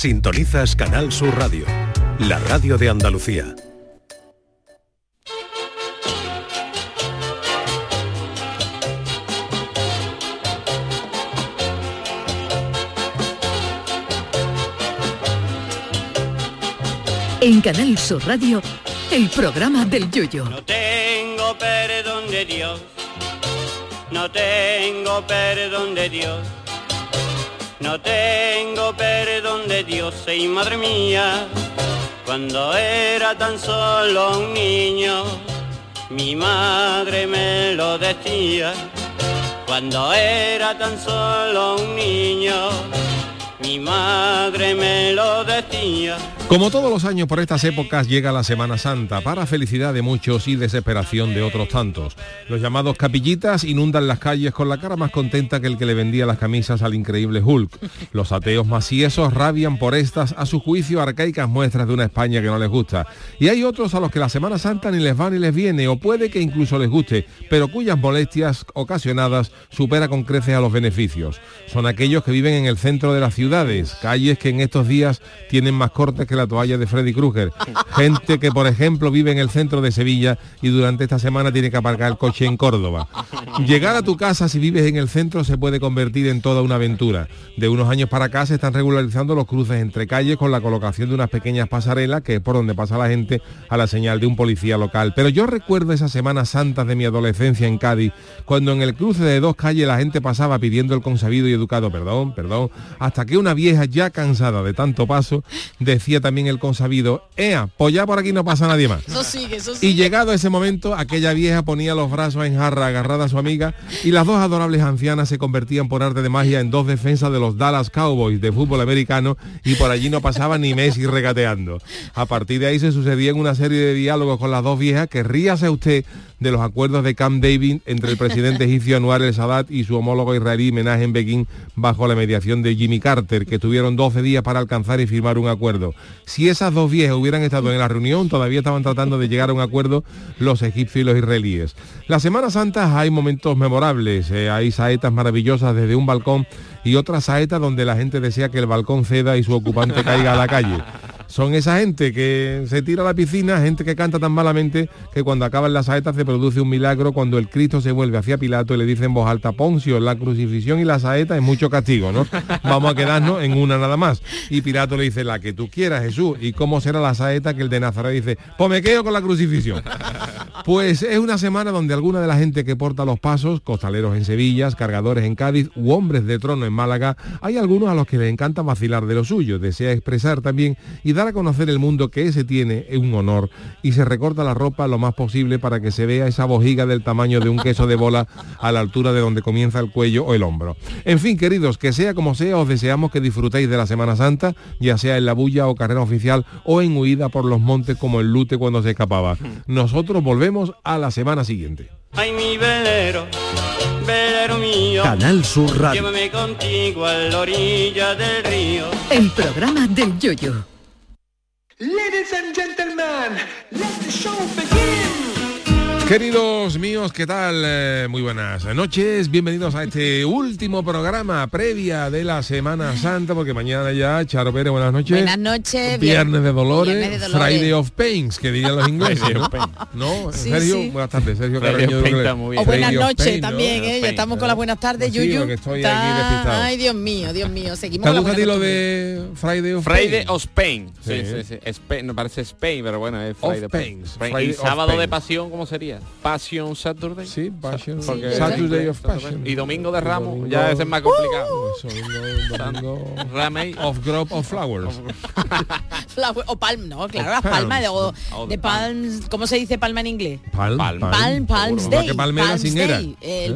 Sintonizas Canal Sur Radio, la radio de Andalucía. En Canal Sur Radio, el programa del Yuyu. No tengo perdón de Dios, no tengo perdón de Dios, no tengo perdón de Dios, y madre mía, cuando era tan solo un niño, mi madre me lo decía, cuando era tan solo un niño, mi madre me lo decía. Como todos los años por estas épocas llega la Semana Santa, para felicidad de muchos y desesperación de otros tantos. Los llamados capillitas inundan las calles con la cara más contenta que el que le vendía las camisas al increíble Hulk. Los ateos maciesos rabian por estas, a su juicio, arcaicas muestras de una España que no les gusta. Y hay otros a los que la Semana Santa ni les va ni les viene, o puede que incluso les guste, pero cuyas molestias ocasionadas supera con creces a los beneficios. Son aquellos que viven en el centro de las ciudades, calles que en estos días tienen más cortes que la toalla de Freddy Krueger. Gente que, por ejemplo, vive en el centro de Sevilla y durante esta semana tiene que aparcar el coche en Córdoba. Llegar a tu casa, si vives en el centro, se puede convertir en toda una aventura. De unos años para acá se están regularizando los cruces entre calles con la colocación de unas pequeñas pasarelas, que es por donde pasa la gente a la señal de un policía local. Pero yo recuerdo esas Semanas Santas de mi adolescencia en Cádiz, cuando en el cruce de dos calles la gente pasaba pidiendo el consabido y educado perdón, hasta que una vieja, ya cansada de tanto paso, decía también el consabido: ¡ea, pues ya por aquí no pasa nadie más! Eso sigue. Y llegado ese momento, aquella vieja ponía los brazos en jarra agarrada a su amiga y las dos adorables ancianas se convertían por arte de magia en dos defensas de los Dallas Cowboys de fútbol americano, y por allí no pasaba ni Messi regateando. A partir de ahí se sucedían una serie de diálogos con las dos viejas que, ríase usted, de los acuerdos de Camp David entre el presidente egipcio Anwar el Sadat y su homólogo israelí Menachem Begin, bajo la mediación de Jimmy Carter, que tuvieron 12 días para alcanzar y firmar un acuerdo. Si esas dos viejas hubieran estado en la reunión, todavía estaban tratando de llegar a un acuerdo los egipcios y los israelíes. La Semana Santa hay momentos memorables, hay saetas maravillosas desde un balcón y otras saetas donde la gente desea que el balcón ceda y su ocupante caiga a la calle. Son esa gente que se tira a la piscina, gente que canta tan malamente que cuando acaban las saetas se produce un milagro, cuando el Cristo se vuelve hacia Pilato y le dice en voz alta: Poncio, la crucifixión y la saeta es mucho castigo, ¿no? Vamos a quedarnos en una nada más. Y Pilato le dice: la que tú quieras, Jesús. ¿Y cómo será la saeta? Que el de Nazaret dice: pues me quedo con la crucifixión. Pues es una semana donde alguna de la gente que porta los pasos, costaleros en Sevilla, cargadores en Cádiz u hombres de trono en Málaga, hay algunos a los que les encanta vacilar de lo suyo, desea expresar también y dar a conocer el mundo que ese tiene, es un honor, y se recorta la ropa lo más posible para que se vea esa bojiga del tamaño de un queso de bola a la altura de donde comienza el cuello o el hombro. En fin, queridos, que sea como sea, os deseamos que disfrutéis de la Semana Santa, ya sea en la bulla o carrera oficial o en huida por los montes como el Lute cuando se escapaba. Nosotros volvemos a la semana siguiente. Ay, mi velero, velero mío, Canal Sur Radio. Llévame contigo a la orilla del río. El programa del Yuyu. Ladies and gentlemen, let the show begin. Queridos míos, ¿qué tal? Muy buenas noches, bienvenidos a este último programa previa de la Semana Santa, porque mañana ya, Charo Pérez, buenas noches. Buenas noches. Viernes de Dolores, Friday of Pains, que dirían los ingleses. ¿No? Sí, Sergio, sí. Buenas tardes, Sergio Carreño. O buenas noches también, ¿no? Ya estamos con las buenas tardes, pues Yuyu. Sí, estoy aquí despistado. Ay, Dios mío, seguimos. ¿Te gusta a ti lo de Friday of Pain? Sí. Spain, no parece Spain, pero bueno, es Friday of Pains. Friday, sábado de pasión, ¿cómo sería? Passion Saturday. Sí, Passion Saturday of Passion. Y domingo de Ramos, domingo, ya ese es más complicado. Domingo Ramey of Grove of Flowers. O Palm, no, claro, las palmas de Palms, ¿cómo se dice palma en inglés? Palms Day. Que palmera sin era.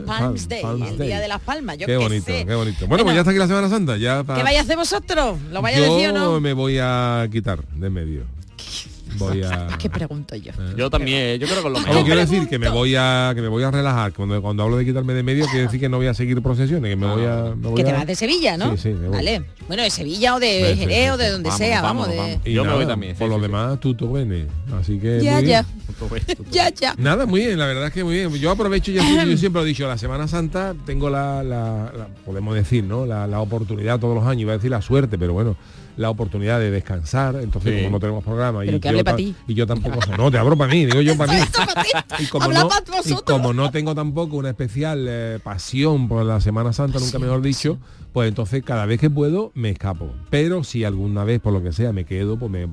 Palms Day, el día de las palmas, yo qué bonito, sé. Qué bonito. Bueno, pues ya está aquí la Semana Santa, ya. ¿Qué vais a hacer vosotros? ¿Lo vais a decir o no? Yo me voy a quitar de medio. ¿Qué pregunto yo? Yo también, yo creo que lo mejor. Quiero decir que me voy a relajar. Cuando hablo de quitarme de medio, quiero decir que no voy a seguir procesiones, que me voy a... Que te vas de Sevilla, ¿no? Sí, vale. Bueno, de Sevilla o de Jerez o de donde sea, vamos. Y yo nada, me voy también. Por lo demás, tú te vienes. Así que... Ya. Nada, muy bien, la verdad es que muy bien. Yo aprovecho, yo siempre lo he dicho, la Semana Santa tengo la podemos decir, ¿no? La oportunidad todos los años, iba a decir la suerte, pero bueno. la oportunidad de descansar, entonces como no tenemos programa y yo tampoco, no te abro para mí, digo yo para mí, y como no tengo tampoco una especial pasión por la Semana Santa, pasión, nunca mejor dicho, pues entonces cada vez que puedo me escapo, pero si alguna vez por lo que sea me quedo, pues me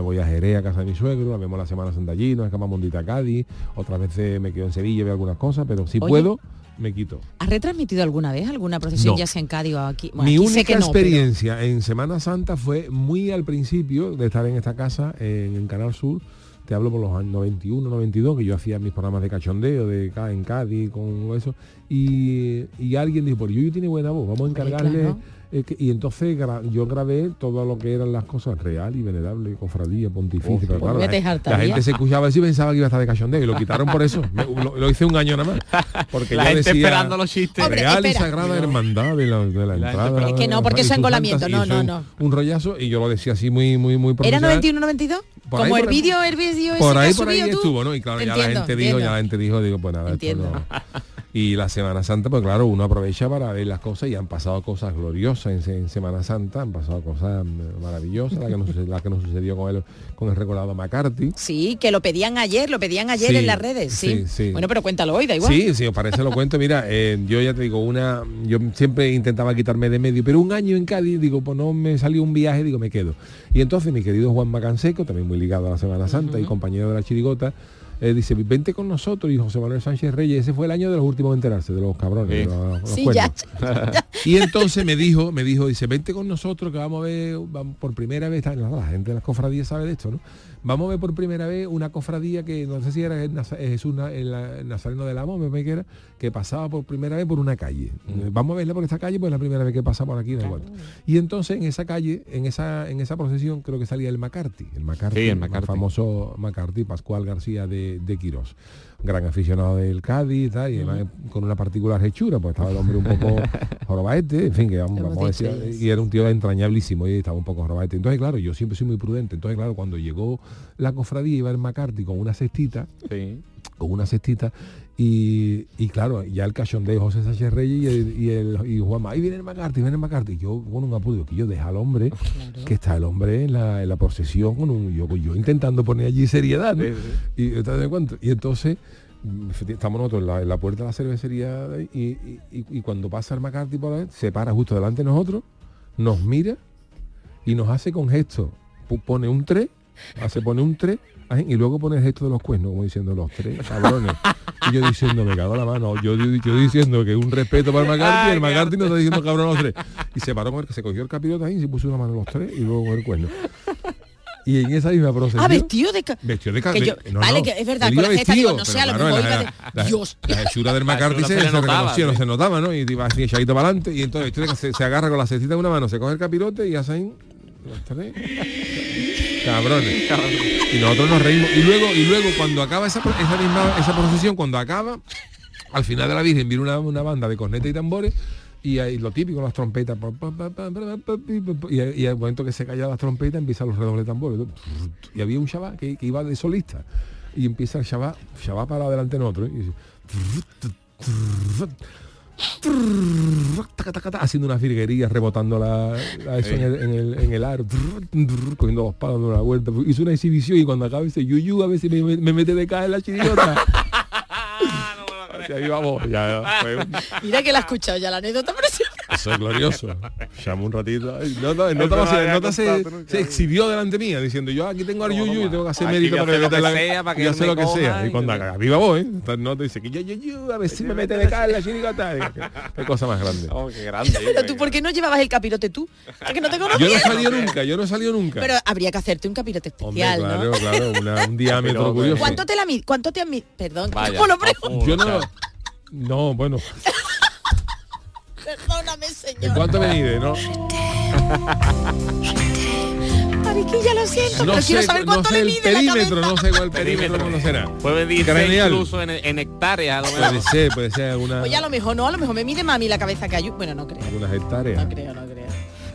voy a Jerez, a casa de mi suegro, vemos la Semana Santa allí, nos escapamos de Cádiz, otras veces me quedo en Sevilla, veo algunas cosas, pero si puedo me quito. ¿Has retransmitido alguna vez alguna procesión, ya sea en Cádiz o aquí? Bueno, mi única experiencia en Semana Santa fue muy al principio de estar en esta casa, en Canal Sur, te hablo por los años 91, 92, que yo hacía mis programas de cachondeo en Cádiz, con eso, y alguien dijo, por Yuyu tiene buena voz, vamos a encargarle... Claro. Y entonces yo grabé todo lo que eran las cosas real y venerable, cofradía, pontificia, pues claro, la gente se escuchaba así y pensaba que iba a estar de cachondeo y lo quitaron por eso. Lo hice un año nada más. Porque la yo gente decía, esperando los chistes. Real y sagrada hermandad de la entrada. Es que no, porque eso es engolamiento, no. Un rollazo, y yo lo decía así muy, muy, muy profesional. ¿Era 91, 92? Como el vídeo por ahí estuvo, ¿no? Y claro, ya la gente dijo, pues nada, entiendo. Y la Semana Santa, pues claro, uno aprovecha para ver las cosas, y han pasado cosas gloriosas en Semana Santa, han pasado cosas maravillosas, la que nos sucedió con el recordado McCarty. Sí, que lo pedían ayer en las redes, sí. Bueno, pero cuéntalo hoy, da igual. Sí, os parece, lo cuento. Mira, yo ya te digo, yo siempre intentaba quitarme de medio, pero un año en Cádiz, digo, pues no me salió un viaje, digo, me quedo. Y entonces mi querido Juan Macanseco, también muy ligado a la Semana Santa y compañero de la chirigota, dice, vente con nosotros, y José Manuel Sánchez Reyes, ese fue el año de los últimos a enterarse, de los cabrones, los cuernos. Y entonces me dijo, dice, vente con nosotros, que vamos a ver, por primera vez, la gente de las cofradías sabe de esto, ¿no? Vamos a ver por primera vez una cofradía que no sé si era Jesús, el Nazareno de la Moma, que pasaba por primera vez por una calle. Vamos a verla por esta calle, pues es la primera vez que pasa por aquí. Claro. Y entonces en esa calle, en esa procesión, creo que salía el McCarty. El famoso McCarty, Pascual García de Quirós. Gran aficionado del Cádiz, tal, y además con una particular hechura, pues estaba el hombre un poco jorobaete, en fin, que vamos a decir, y era un tío entrañablísimo, y estaba un poco jorobaete. Entonces, claro, yo siempre soy muy prudente. Entonces, claro, cuando llegó la cofradía, iba el McCarty con una cestita, y claro, ya el cachondeo de José Sánchez Reyes y Juanma, ahí viene el McCarty, yo con un apuro, que yo deja al hombre, claro, que está el hombre en la procesión, yo intentando poner allí seriedad, ¿no? Y entonces estamos nosotros en la puerta de la cervecería, y cuando pasa el McCarty por ahí, se para justo delante de nosotros, nos mira y nos hace con gesto, pone un 3, y luego pone el gesto de los cuernos, como diciendo, los tres cabrones. Y yo diciendo, me cago en la mano, yo diciendo que un respeto para el McCarty, el McCarty nos está diciendo cabrón los tres. Y se paró, se cogió el capirote ahí, y se puso una mano los tres y luego con el cuerno. Y en esa misma procesión... Vestido de vale, que es verdad, con la gesta, digo, no sé, a lo mejor... Dios. La hechura del McCarty se reconocía, no se notaba, ¿no? Y iba así echadito para adelante, y entonces se agarra con la cestita en una mano, se coge el capirote y hacen los tres... cabrones, y nosotros nos reímos, y luego cuando acaba esa procesión, al final de la Virgen viene una banda de cornetas y tambores, y ahí lo típico, las trompetas, y en el momento que se callan las trompetas empiezan los redobles de tambores, y había un chaval que iba de solista, y empieza el chaval para adelante nosotros, y dice, haciendo una virguería, rebotando la en el aro, cogiendo los palos, dando una vuelta. Hizo una exhibición, y cuando acaba dice, Yuyu, a veces me mete de cara en la chirigota. Ahí vamos, ya. Mira que la he escuchado ya la anécdota, pero eso es glorioso. Llamo un ratito. Se exhibió delante mía diciendo, yo aquí tengo al Yuyu y tengo que hacer médico para que me meta, y hacer lo que sea. Y cuando viva voy, entonces no te dice que yo a ver si me mete de cara la chirigota. Qué cosa más grande. Oh, qué grande. Pero tú, ¿por qué no llevabas el capirote tú? Porque no te conocía. Yo no he salido nunca. Pero habría que hacerte un capirote especial, ¿no? Claro, un diámetro curioso. ¿Cuánto te han midido? Perdón, ¿cómo lo pregunto? Yo no, bueno. Perdóname, señor. ¿En cuánto me mide, no? Mariquilla, lo siento, pero quiero saber cuánto le mide la cabeza. No sé cuál perímetro conocerá. Puede medirse incluso en hectáreas. Puede ser alguna... Pues ya a lo mejor me mide mami la cabeza que hay. Bueno, no creo. Algunas hectáreas. No creo.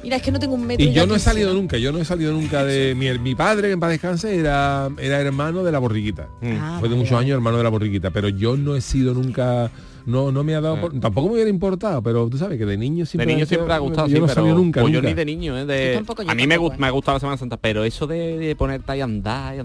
Mira, es que no tengo un metro. Y yo no he salido nunca de... Mi padre, en paz descanse, era hermano de la borriquita. Fue de muchos años hermano de la borriquita. Pero yo no he sido nunca... no me ha dado por... Tampoco me hubiera importado, pero tú sabes que de niño siempre... De niño siempre ha gustado, yo sí, no pero... nunca, pues nunca. Yo ni de niño, de... Yo a mí me ha gustado la Semana Santa, pero eso de ponerte ahí andar,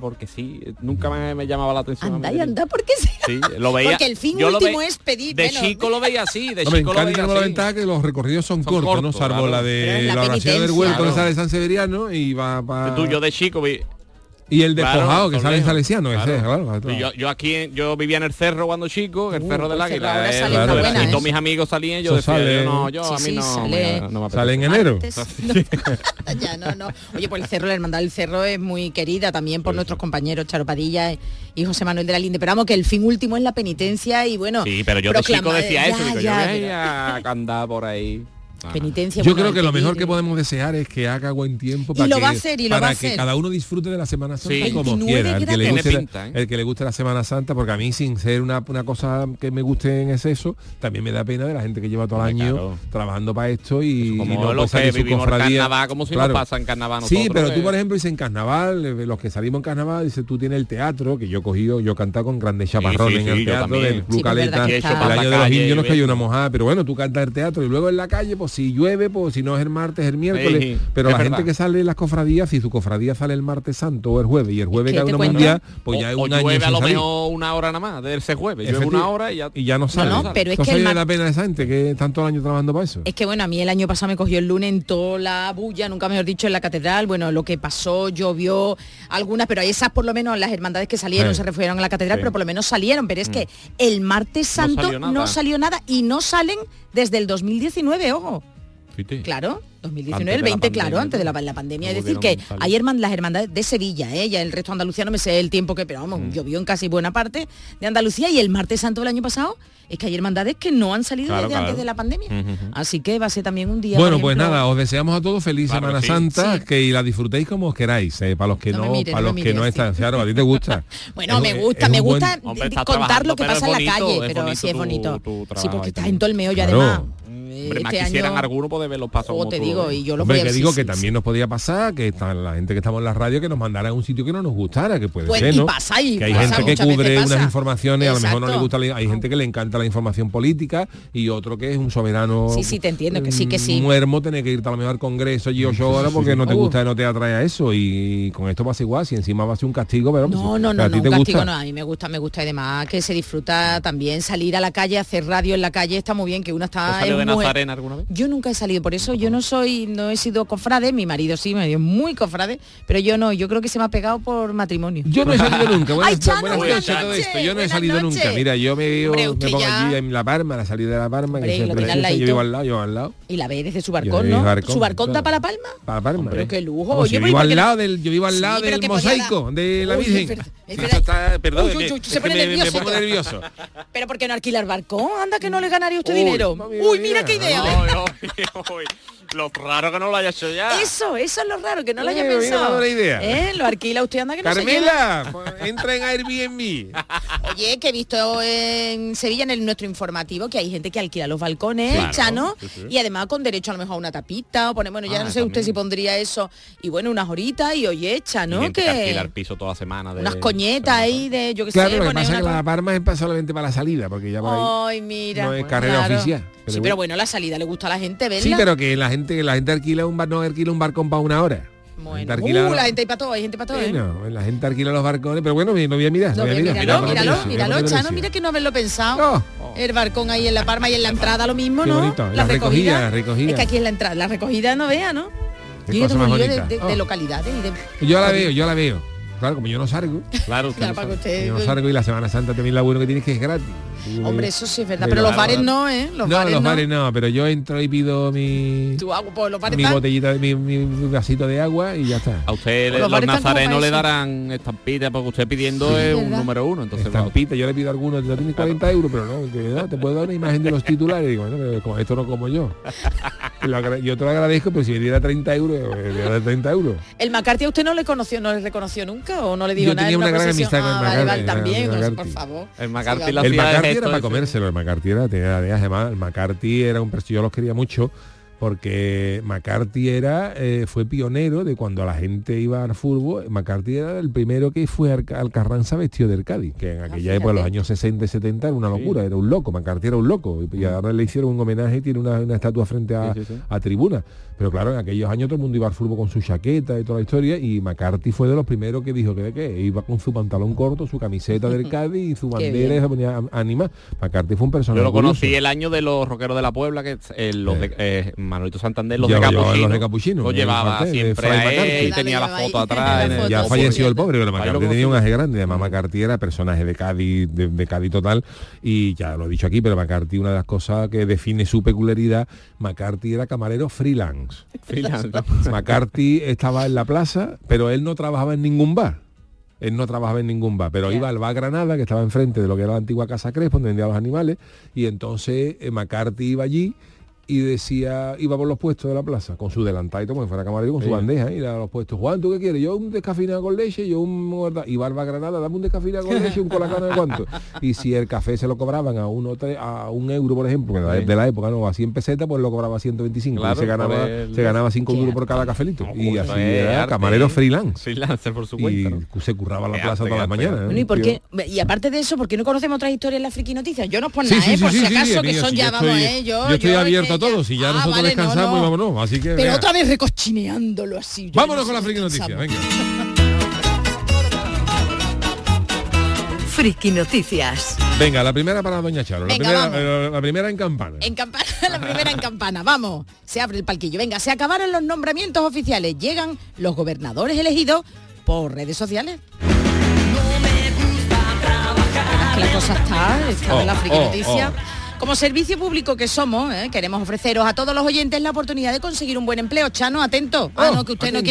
porque sí, nunca me llamaba la atención. Andar, porque sí. Sí, lo veía... Porque el fin yo último es pedir. De menos. Chico lo veía así, de chico lo veía así. La ventaja que los recorridos son cortos, ¿no? Salvo la de la oración del huerto, esa de San Severiano, y va para... Yo de chico... Y el despojado, claro, que sale en Salesiano, claro. Ese, claro. Yo vivía en el cerro cuando chico, el cerro del Águila. Y todos mis amigos salían, yo decía, no, sale en enero. No. Oye, pues el cerro, la hermandad del cerro es muy querida también por nuestros compañeros Charo Padilla y José Manuel de la Linde. Pero vamos, que el fin último es la penitencia y bueno. Sí, pero yo de chico decía eso, digo, yo voy a andar por ahí. Penitencia. Yo creo que lo mejor que podemos desear es que haga buen tiempo para que cada uno disfrute de la Semana Santa como quiera, el que le guste la Semana Santa, porque a mí, sin ser una cosa que me guste en exceso, también me da pena de la gente que lleva todo el año trabajando para esto y no lo que vivimos carnaval, como si no pasa en carnaval. Sí, pero tú, por ejemplo, dices en carnaval, los que salimos en carnaval, dices tú tienes el teatro, que yo he cantado con grandes chaparrones en el teatro del Club Caleta, el año de los indios nos cayó una mojada, pero bueno, tú cantas el teatro y luego en la calle, pues si llueve, pues si no es el martes, el miércoles, sí, pero la verdad. Gente que sale en las cofradías, si su cofradía sale el martes santo o el jueves, y el jueves cada uno un día, pues ya es un año llueve a lo menos una hora nada más, de ese jueves, llueve una hora y ya no sale. No, pero entonces es que vale la pena de esa gente que están todo el año trabajando para eso. Es que bueno, a mí el año pasado me cogió el lunes en toda la bulla, nunca mejor dicho, en la catedral, bueno, lo que pasó, llovió algunas, pero esas por lo menos las hermandades que salieron se refugiaron a la catedral, pero por lo menos salieron, pero es que el martes santo no salió nada y no salen desde el 2019, ojo. Claro, 2019, el 20, claro, antes de la pandemia. Es decir, que ayer las hermandades de Sevilla, ya el resto de Andalucía no me sé el tiempo que, pero vamos, llovió en casi buena parte de Andalucía, y el martes santo del año pasado es que hay hermandades que no han salido desde antes de la pandemia. Así que va a ser también un día. Bueno, pues nada, os deseamos a todos feliz Semana Santa, que la disfrutéis como os queráis, para los que no están. Claro, a ti te gusta. Bueno, me gusta contar lo que pasa en la calle, pero sí es bonito. Sí, porque estás en todo el meollo además. Hombre, más quisieran alguno poder ver los pasos como te digo, y yo lo hombre, que digo que también nos podía pasar que la gente que estamos en la radio que nos mandara a un sitio que no nos gustara, que puede ser, ¿no? Que hay gente que cubre unas informaciones, a lo mejor no le gusta, hay gente que le encanta la información política y otro que es un soberano. Sí, te entiendo, que sí. Muermo tener que irte a lo mejor al Congreso allí 8 horas porque no te gusta y no te atrae a eso, y con esto pasa igual, si encima va a ser un castigo, pero no, a mí me gusta y demás, que se disfruta también salir a la calle, hacer radio en la calle, está muy bien, que uno está... ¿Alguna vez? Yo nunca he salido, por eso yo no he sido cofrade, mi marido sí, me dio muy cofrade, pero yo no, yo creo que se me ha pegado por matrimonio. Yo no he salido nunca, buenas noches. Mira, yo me pongo allí en La Palma, la salida de La Palma, hombre, yo vivo al lado. Y la ve desde su barcón, ¿no? ¿Su barcón está para La Palma? Para La Palma. Pero qué lujo. Oye, yo vivo al lado del mosaico de la Virgen. Perdón, se pone nervioso. Pero ¿por qué no alquilar barcón? Anda, que no le ganaría usted dinero. Uy, mira qué idea. Lo raro que no lo haya hecho ya. Eso es lo raro, que no lo haya pensado. Lo alquila usted, anda que no se lleva. Carmela, entra en Airbnb. Oye, que he visto en Sevilla, en nuestro informativo, que hay gente que alquila los balcones, claro, Chano, sí. Y además con derecho a lo mejor a una tapita, o poner, bueno, ya no sé también. Usted si pondría eso, y bueno, unas horitas, y oye, Chano, y que alquilar piso toda semana. Unas coñetas ahí de, yo qué sé. Claro, lo que pasa es que La Palma es solamente para la salida, porque ya por ahí no es carrera oficial. Sí, pero bueno, la salida le gusta a la gente, ¿verdad? Sí, pero que la gente alquila un barcón para una hora. Bueno, la gente hay para todo. La gente alquila los barcones, pero bueno, no voy a mirar. Míralo, Chano, mira que no haberlo pensado. No. El barcón ahí en La Palma y en la entrada lo mismo, qué bonito, ¿no? La recogida. Es que aquí en la entrada, la recogida no vea, ¿no? Yo de localidades y de... Yo la veo. Claro, como yo no salgo. Claro, yo no salgo, y la Semana Santa también la bueno que tienes que es gratis. Hombre, eso sí es verdad, pero los bares no, ¿eh? Los bares no, pero yo entro y pido mi botellita, mi vasito de agua y ya está. A usted los nazarenos le darán estampitas, porque usted pidiendo es un número uno. Entonces estampita, yo le pido a algunos, no tienes 40 euros, pero no, te puedo dar una imagen de los titulares. Y digo, bueno, pero con esto no como yo. Yo te lo agradezco, pero si me diera 30 euros, le daré 30 euros. El McCarty a usted no le reconoció nunca, o no le digo nada. Yo tenía una gran amistad con el McCarty también, por favor. El McCarty era para comérselo, el McCarty era de además, el McCarty era un precio, yo los quería mucho, porque McCarty era, fue pionero de cuando la gente iba al fútbol. McCarty era el primero que fue al Carranza vestido del Cádiz, que en aquella época, los años 60 y 70, era una locura, era un loco, McCarty era un loco, y ahora le hicieron un homenaje y tiene una estatua frente a tribuna. Pero claro, en aquellos años todo el mundo iba al fútbol con su chaqueta y toda la historia, y McCarty fue de los primeros que dijo que iba con su pantalón corto, su camiseta del Cádiz y su bandera y se ponía ánima. McCarty fue un personaje. Yo lo conocí el año de los Rockeros de la Puebla, que Manolito Santander, los de Capuchino lo llevaba siempre a él, y tenía la foto atrás. Ya falleció el pobre, pero McCarty tenía un aje grande. Además, McCarty era personaje de Cádiz, de Cádiz total, y ya lo he dicho aquí, pero McCarty, una de las cosas que define su peculiaridad, McCarty era camarero freelance. McCarty estaba en la plaza, pero él no trabajaba en ningún bar. Pero iba al bar Granada, que estaba enfrente de lo que era la antigua Casa Crespo, donde vendía los animales, y entonces McCarty iba allí y decía, iba por los puestos de la plaza, con su delantal y todo, porque fuera camarero, con su bandeja, ir a los puestos. Juan, ¿tú qué quieres? Yo un descafeinado con leche, yo un... Y Barba Granada, dame un descafeinado con leche, un colacano de cuánto. Y si el café se lo cobraban a un euro, por ejemplo, de la época, no, a 100 pesetas, pues lo cobraba a 125. Claro, y se ganaba 5 euros por cada cafelito. No, y así era camarero freelancer por su cuenta. Y se curraba la plaza todas las mañanas. Bueno, y aparte de eso, ¿por qué no conocemos otras historias en las friki noticias? Yo no pongo nada, por si acaso, que son ya, vamos, yo estoy abierto todos, y ya nosotros descansamos, no. Y vámonos, así que... Pero venga, otra vez recochineándolo así. Vámonos con la friki noticia, venga. Friki noticias. Venga, la primera para doña Charo, la primera en campana. En campana, la primera en campana, vamos. Se abre el palquillo, venga, se acabaron los nombramientos oficiales, llegan los gobernadores elegidos por redes sociales. La cosa está de la friki noticia. Como servicio público que somos, queremos ofreceros a todos los oyentes la oportunidad de conseguir un buen empleo. Chano, atento. Que usted no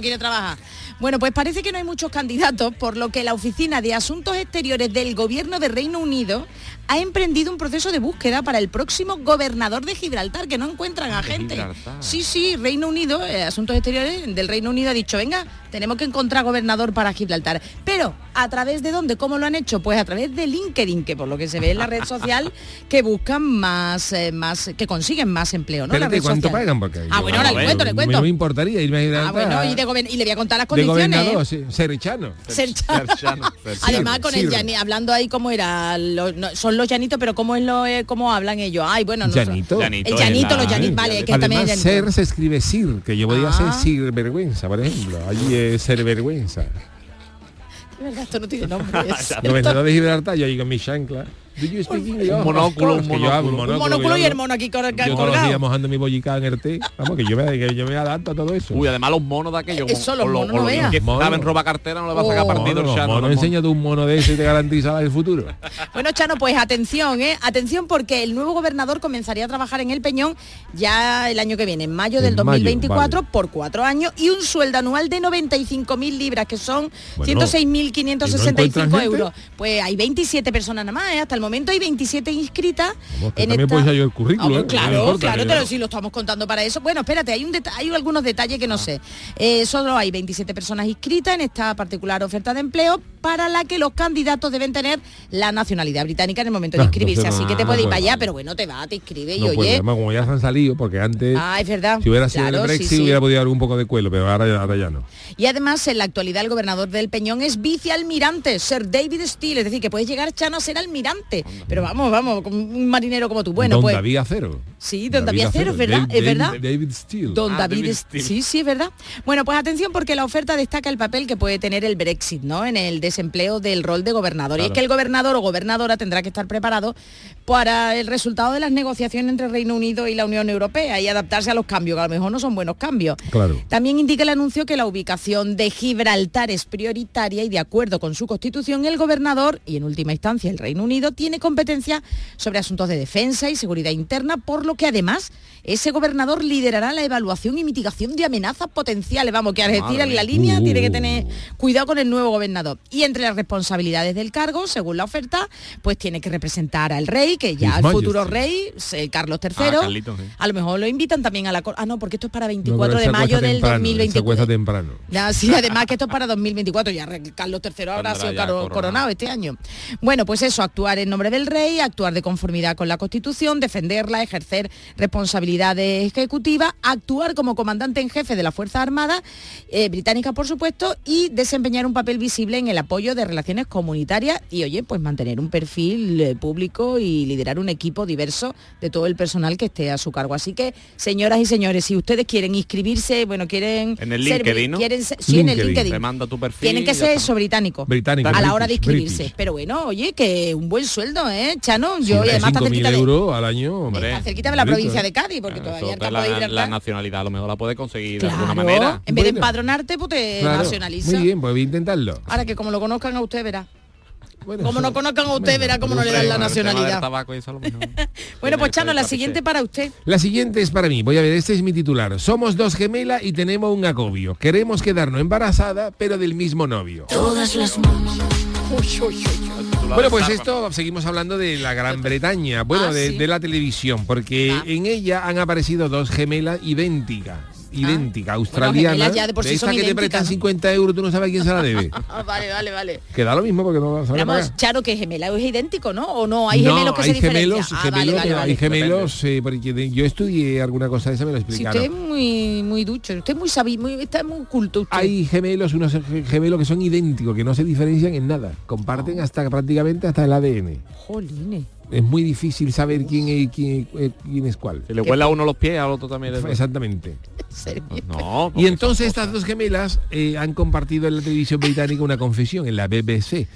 quiere trabajar. Bueno, pues parece que no hay muchos candidatos, por lo que la Oficina de Asuntos Exteriores del Gobierno de Reino Unido ha emprendido un proceso de búsqueda para el próximo gobernador de Gibraltar, que no encuentran a gente. Sí, Reino Unido, Asuntos Exteriores del Reino Unido ha dicho, venga, tenemos que encontrar gobernador para Gibraltar. Pero, ¿a través de dónde? ¿Cómo lo han hecho? Pues a través de LinkedIn, que por lo que se ve en la red social, que buscan más, que consiguen más empleo, ¿no? Espérate, ¿cuánto pagan? Porque le cuento. No me importaría irme a Gibraltar. Y le voy a contar las condiciones. Serchano. Además, con el Yanni, hablando ahí cómo era, son los llanitos, pero cómo es cómo hablan ellos. Ay, bueno, no. Los llanitos, vale, es que además, también es ser se escribe sir, que yo podía ser sirvergüenza, por ejemplo. Allí es servergüenza. Esto no tiene nombre. Gobernador de Gibraltar, yo ahí con mi chancla. Un monóculo y el mono aquí colgado. Yo los días mojando mi bollicada en el té. Vamos, que yo me adapto a todo eso. Uy, además los monos de aquellos. Eso, los monos no veas. Que saben roba cartera, no le vas a sacar partido el Chano. No, enséñate un mono de ese y te garantiza el futuro. Bueno, Chano, pues atención, atención, porque el nuevo gobernador comenzaría a trabajar en el Peñón ya el año que viene, en mayo del 2024, vale, por 4 años, y un sueldo anual de 95.000 libras, que son 106.565 euros. Pues hay 27 personas nada más, hasta el momento hay 27 inscritas. Vamos, en también puedes hallar el currículum. Claro, pero si lo estamos contando para eso. Bueno, espérate, hay algunos detalles que no sé. Solo hay 27 personas inscritas en esta particular oferta de empleo, para la que los candidatos deben tener la nacionalidad británica en el momento de inscribirse. Así que te puedes ir para allá, pero bueno, te inscribes y oye. Además, como ya se han salido, porque antes, es verdad, si hubiera sido el Brexit, hubiera podido dar un poco de cuelo, pero ahora ya no. Y además, en la actualidad, el gobernador del Peñón es vicealmirante, Sir David Steele, es decir, que puedes llegar, Chano, a ser almirante. Pero vamos, un marinero como tú. Bueno, pues David Acero. Sí, don David Acero, es verdad, es verdad. David Steele. Don David Steele. Sí, es verdad. Bueno, pues atención, porque la oferta destaca el papel que puede tener el Brexit, ¿no? En el desempleo del rol de gobernador. Claro. Y es que el gobernador o gobernadora tendrá que estar preparado para el resultado de las negociaciones entre el Reino Unido y la Unión Europea y adaptarse a los cambios, que a lo mejor no son buenos cambios. Claro. También indica el anuncio que la ubicación de Gibraltar es prioritaria y, de acuerdo con su constitución, el gobernador y, en última instancia, el Reino Unido tiene competencia sobre asuntos de defensa y seguridad interna, por lo que además ese gobernador liderará la evaluación y mitigación de amenazas potenciales. Vamos, que Argentina en la línea tiene que tener cuidado con el nuevo gobernador. Y Y entre las responsabilidades del cargo, según la oferta, pues tiene que representar al rey, que ya el futuro rey, Carlos III. Ah, Carlitos, sí. A lo mejor lo invitan también a la... Ah, no, porque esto es para 24 de mayo del 2024. Se cuesta temprano. No, sí, además que esto es para 2024. Ya Carlos III habrá sido coronado este año. Bueno, pues eso, actuar en nombre del rey, actuar de conformidad con la Constitución, defenderla, ejercer responsabilidades ejecutivas, actuar como comandante en jefe de la Fuerza Armada británica, por supuesto, y desempeñar un papel visible en el apoyo de relaciones comunitarias y, oye, pues mantener un perfil público y liderar un equipo diverso de todo el personal que esté a su cargo. Así que, señoras y señores, si ustedes quieren inscribirse, bueno, quieren... En el LinkedIn, ¿no? Sí, en el LinkedIn. Te manda tu perfil. Tienen que ser eso, británicos a la hora de inscribirse. British. Pero bueno, oye, que un buen sueldo, ¿eh, Chano? Yo, sí, además, está cerquita de... euros al año, hombre. Está cerquita de la provincia de Cádiz, porque todavía está por ahí. La nacionalidad a lo mejor la puedes conseguir de alguna manera. En vez de empadronarte, pues te nacionalizas. Muy bien, pues voy a intentarlo. Ahora que como lo conozcan a usted, verá. Bueno, como no conozcan a usted, verá cómo no le dan la nacionalidad. Bueno, pues Chano, la siguiente para usted. La siguiente es para mí. Voy a ver, este es mi titular. Somos dos gemelas y tenemos un agobio. Queremos quedarnos embarazadas, pero del mismo novio. Todas las manos. Bueno, pues esto, seguimos hablando de la Gran Bretaña, bueno, de la televisión, porque en ella han aparecido dos gemelas idéntica, australiana, bueno, ya de por sí esa que idénticas, te prestan 50 euros, tú no sabes quién se la debe. Vale. Queda lo mismo porque no vas a pagar. Charo, que gemelo es idéntico, ¿no? ¿O no? ¿Hay gemelos que se diferencian? Hay gemelos, porque yo estudié alguna cosa de esa, me lo explicaron. Si usted es muy ducho, usted es muy sabido, está muy culto usted. Hay gemelos, unos gemelos que son idénticos, que no se diferencian en nada. Comparten hasta prácticamente hasta el ADN. Jolines. Es muy difícil saber quién es cuál. Se le huela a uno los pies, al otro también. Exactamente. No, y entonces estas dos gemelas han compartido en la televisión británica una confesión, en la BBC,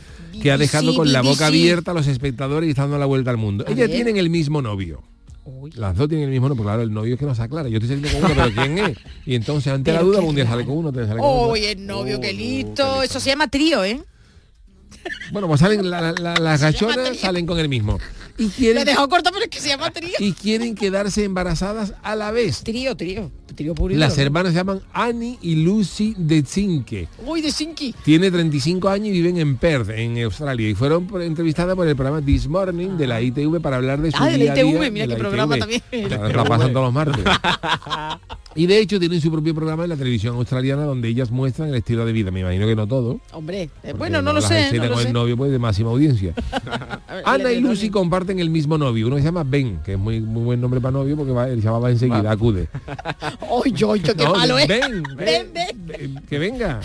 que ha dejado con la boca abierta a los espectadores y está dando la vuelta al mundo. Ellas tienen el mismo novio. Las dos tienen el mismo novio, porque claro, el novio es que no se aclara. Yo estoy saliendo con uno, pero ¿quién es? Y entonces, ante la duda, un día sale con uno, te sale con otro. ¡Oye, el novio, qué listo! Eso se llama trío, ¿eh? Bueno, pues salen las gachonas, salen con el mismo. Y quieren, le dejó corto, pero es que se llama trío. Y quieren quedarse embarazadas a la vez. Trío puro. Las hermanas se llaman Annie y Lucy de Zinke. Uy, de Zinke. Tiene 35 años y viven en Perth, en Australia. Y fueron entrevistadas por el programa This Morning de la ITV para hablar de su día a día. Ah, de la ITV, mira qué programa también. La pasan todos los martes. Y de hecho tienen su propio programa en la televisión australiana donde ellas muestran el estilo de vida. Me imagino que no todo. Hombre, bueno, no lo sé. No lo sé. El novio pues de máxima audiencia. Ver, Ana y Lucy comparten el mismo novio. Uno que se llama Ben, que es muy buen nombre para novio porque el chaval va enseguida, acude. ¡Oye, qué malo es! Ben. Que venga.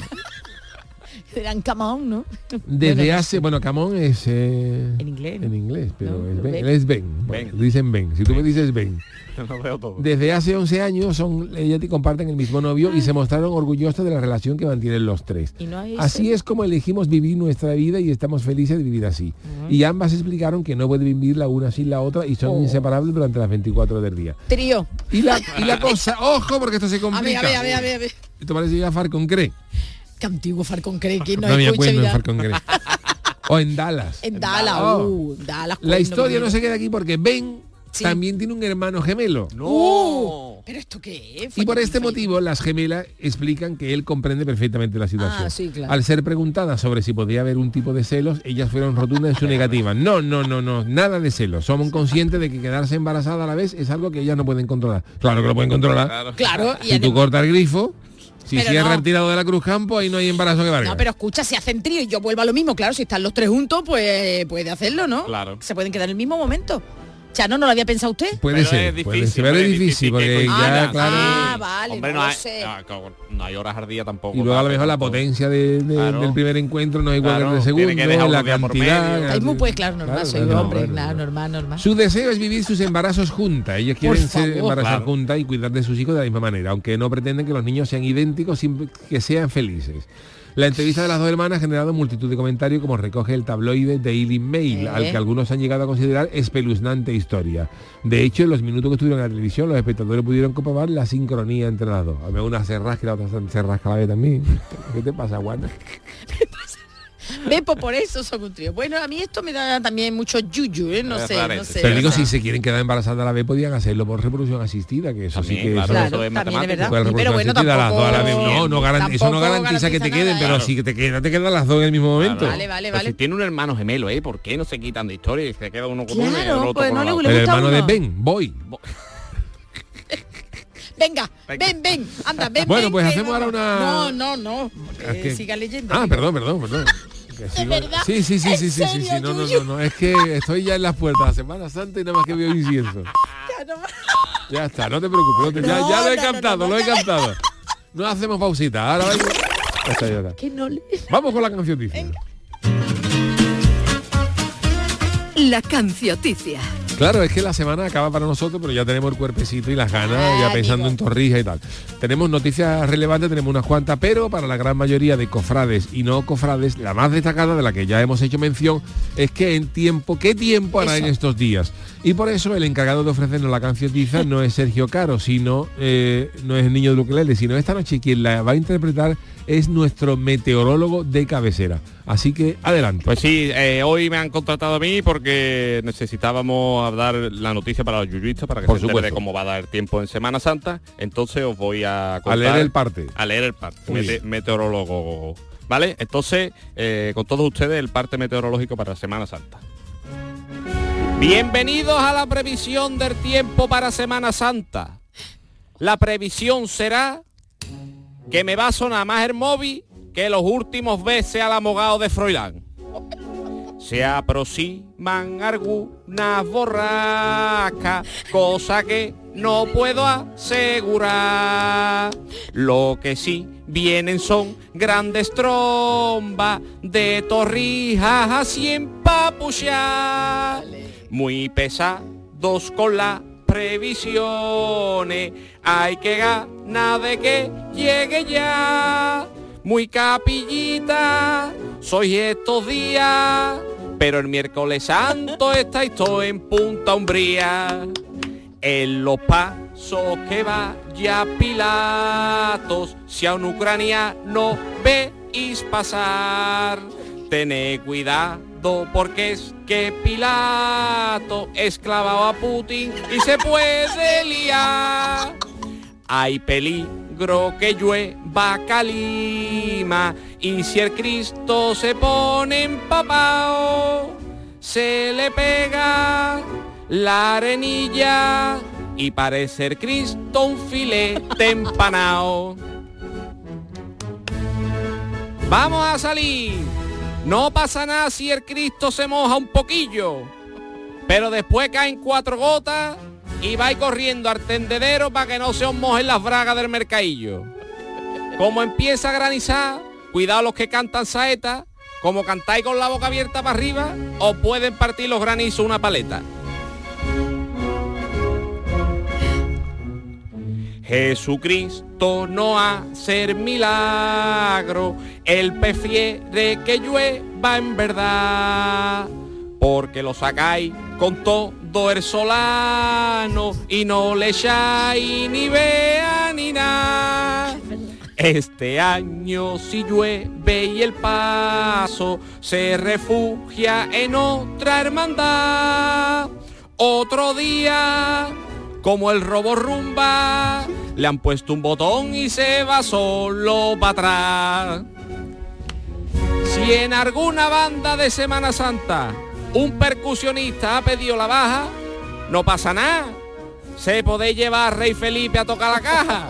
Serán Camón, ¿no? Desde hace... Bueno, Camón es... en inglés. ¿No? En inglés, pero no, es Ben. Él es Ben. Bueno, dicen Ben. Si tú me dices Ben. No veo todo. Desde hace 11 años ellas comparten el mismo novio y se mostraron orgullosas de la relación que mantienen los tres. ¿Y no hay así ese? Es como elegimos vivir nuestra vida y estamos felices de vivir así. Y ambas explicaron que no puede vivir la una sin la otra y son inseparables durante las 24 horas del día. Trío. Y la cosa... ¡Ojo! Porque esto se complica. A ver. Esto parece ya Falcon Cree. Que antiguo Falcon Cree, que no me acuerdo en Falcon Cree. O en Dallas. En Dallas. La historia no se queda aquí porque Ben también tiene un hermano gemelo. ¡No! ¿Pero esto qué es? Y por este motivo las gemelas explican que él comprende perfectamente la situación. Ah, sí, claro. Al ser preguntadas sobre si podía haber un tipo de celos, ellas fueron rotundas en su negativa. No, nada de celos. Somos conscientes de que quedarse embarazada a la vez es algo que ellas no pueden controlar. Claro que lo pueden controlar. Claro. Si tú cortas el grifo... Si se ha retirado de la Cruz Campo, ahí no hay embarazo que valga. No, pero escucha, si hacen trío y yo vuelvo a lo mismo, claro, si están los tres juntos, pues puede hacerlo, ¿no? Claro. Se pueden quedar en el mismo momento. Chano, ¿no lo había pensado usted? Puede ser, pero es difícil porque ya, claro... Ah, vale, hombre, no sé. No hay horas al día tampoco. Y luego a lo mejor la potencia del primer encuentro no es igual que del segundo, que la cantidad... Ahí pues, claro, normal, soy hombre, claro, normal. Su deseo es vivir sus embarazos juntas. Ellos quieren ser embarazadas juntas y cuidar de sus hijos de la misma manera, aunque no pretenden que los niños sean idénticos, sino que sean felices. La entrevista de las dos hermanas ha generado multitud de comentarios, como recoge el tabloide Daily Mail, al que algunos han llegado a considerar espeluznante historia. De hecho, en los minutos que estuvieron en la televisión, los espectadores pudieron comprobar la sincronía entre las dos. A ver, una se rasca y la otra se rasca la vez también. ¿Qué te pasa, Juana? Bepo, por eso son un trío. Bueno, a mí esto me da también mucho yuyu, ¿eh? No sé. Pero digo, si se quieren quedar embarazadas a la vez, podían hacerlo por reproducción asistida, que eso también, sí que claro, eso es matemático. Pero bueno, tampoco, a la vez, eso no garantiza que te queden, pero si te quedan las dos en el mismo momento. Vale. Si tiene un hermano gemelo, ¿eh? ¿Por qué no se quitan de historia y se queda uno con uno y el otro con otro? El hermano de Ben, voy. Venga, ven, anda, ven. Bueno, pues hacemos ahora una... No, porque siga leyendo. Ah, perdón. ¿De verdad? Sí, no, es que estoy ya en las puertas la Semana Santa y nada más que veo incienso. Ya está, no te preocupes, ya lo he cantado. No hacemos pausita, ahora vaya. Vamos con la cancioticia. La cancioticia. Claro, es que la semana acaba para nosotros, pero ya tenemos el cuerpecito y las ganas, ya pensando en Torrijas y tal. Tenemos noticias relevantes, tenemos unas cuantas, pero para la gran mayoría de cofrades y no cofrades, la más destacada, de la que ya hemos hecho mención, es que ¿qué tiempo hará en estos días? Y por eso el encargado de ofrecernos la canciotiza no es Sergio Caro, no es el niño de Luquelele, sino esta noche quien la va a interpretar es nuestro meteorólogo de cabecera. Así que adelante. Pues sí, hoy me han contratado a mí porque necesitábamos dar la noticia para los yuyuistas, para que por se entere de cómo va a dar tiempo en Semana Santa. Entonces os voy a contar. A leer el parte. Meteorólogo. ¿Vale? Entonces, con todos ustedes el parte meteorológico para Semana Santa. Bienvenidos a la previsión del tiempo para Semana Santa. La previsión será que me va a sonar más el móvil que los últimos veces al amogado de Froilán. Se aproximan algunas borrascas, cosa que no puedo asegurar. Lo que sí vienen son grandes trombas de Torrijas a 100 papuchas. Muy pesados con la previsiones, hay que ganar de que llegue ya. Muy capillita soy estos días, pero el miércoles santo estoy en Punta Umbría. En los pasos que vaya Pilatos, si a un ucraniano veis pasar, tened cuidado, porque es que Pilato esclavaba a Putin y se puede liar. Hay peligro que llueva calima, y si el Cristo se pone empapao, se le pega la arenilla y parece el Cristo un filete empanao. Vamos a salir. No pasa nada si el Cristo se moja un poquillo, pero después caen 4 gotas y vais corriendo al tendedero para que no se os mojen las bragas del mercadillo. Como empieza a granizar, cuidado los que cantan saetas, como cantáis con la boca abierta para arriba, os pueden partir los granizos una paleta. Jesucristo no hace milagro, él prefiere que llueva en verdad, porque lo sacáis con todo el solano y no le echáis ni vea ni nada. Este año si llueve y el paso se refugia en otra hermandad. Otro día, como el robo rumba, le han puesto un botón y se va solo para atrás. Si en alguna banda de Semana Santa un percusionista ha pedido la baja, no pasa nada. Se puede llevar a Rey Felipe a tocar la caja.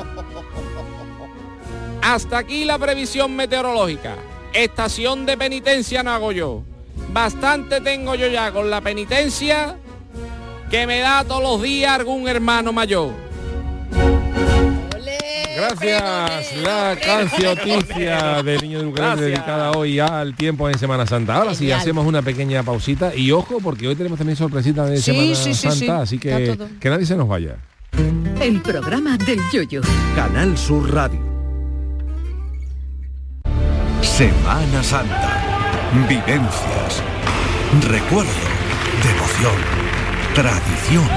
Hasta aquí la previsión meteorológica. Estación de penitencia no hago yo. Bastante tengo yo ya con la penitencia que me da todos los días algún hermano mayor. Gracias, la cancioticia del niño de Lucarán dedicada hoy al tiempo en Semana Santa. Ahora sí, hacemos una pequeña pausita y ojo, porque hoy tenemos también sorpresitas de Semana Santa, así que nadie se nos vaya. El programa del Yuyu. Canal Sur Radio. Semana Santa. Vivencias. Recuerdo. Devoción. Tradición.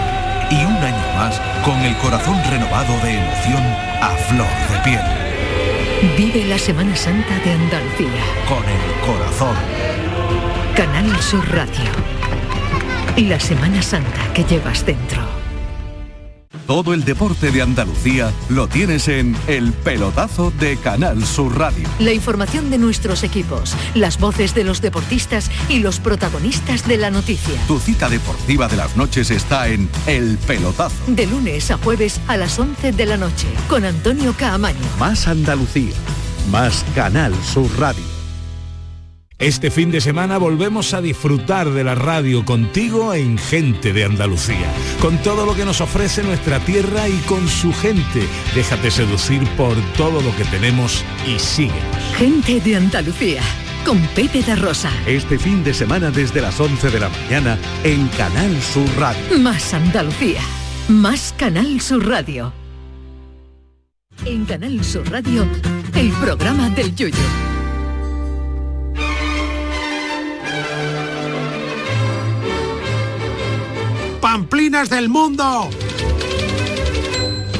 Y un año más con el corazón renovado de emoción a flor de piel. Vive la Semana Santa de Andalucía. Con el corazón. Canal Sur Radio. La Semana Santa que llevas dentro. Todo el deporte de Andalucía lo tienes en El Pelotazo de Canal Sur Radio. La información de nuestros equipos, las voces de los deportistas y los protagonistas de la noticia. Tu cita deportiva de las noches está en El Pelotazo. De lunes a jueves a las 11 de la noche, con Antonio Caamaño. Más Andalucía, más Canal Sur Radio. Este fin de semana volvemos a disfrutar de la radio contigo en Gente de Andalucía, con todo lo que nos ofrece nuestra tierra y con su gente. Déjate seducir por todo lo que tenemos y síguenos. Gente de Andalucía, con Pepe da Rosa. Este fin de semana desde las 11 de la mañana en Canal Sur Radio. Más Andalucía, más Canal Sur Radio. En Canal Sur Radio, El Programa del Yuyu. ¡Pamplinas del mundo!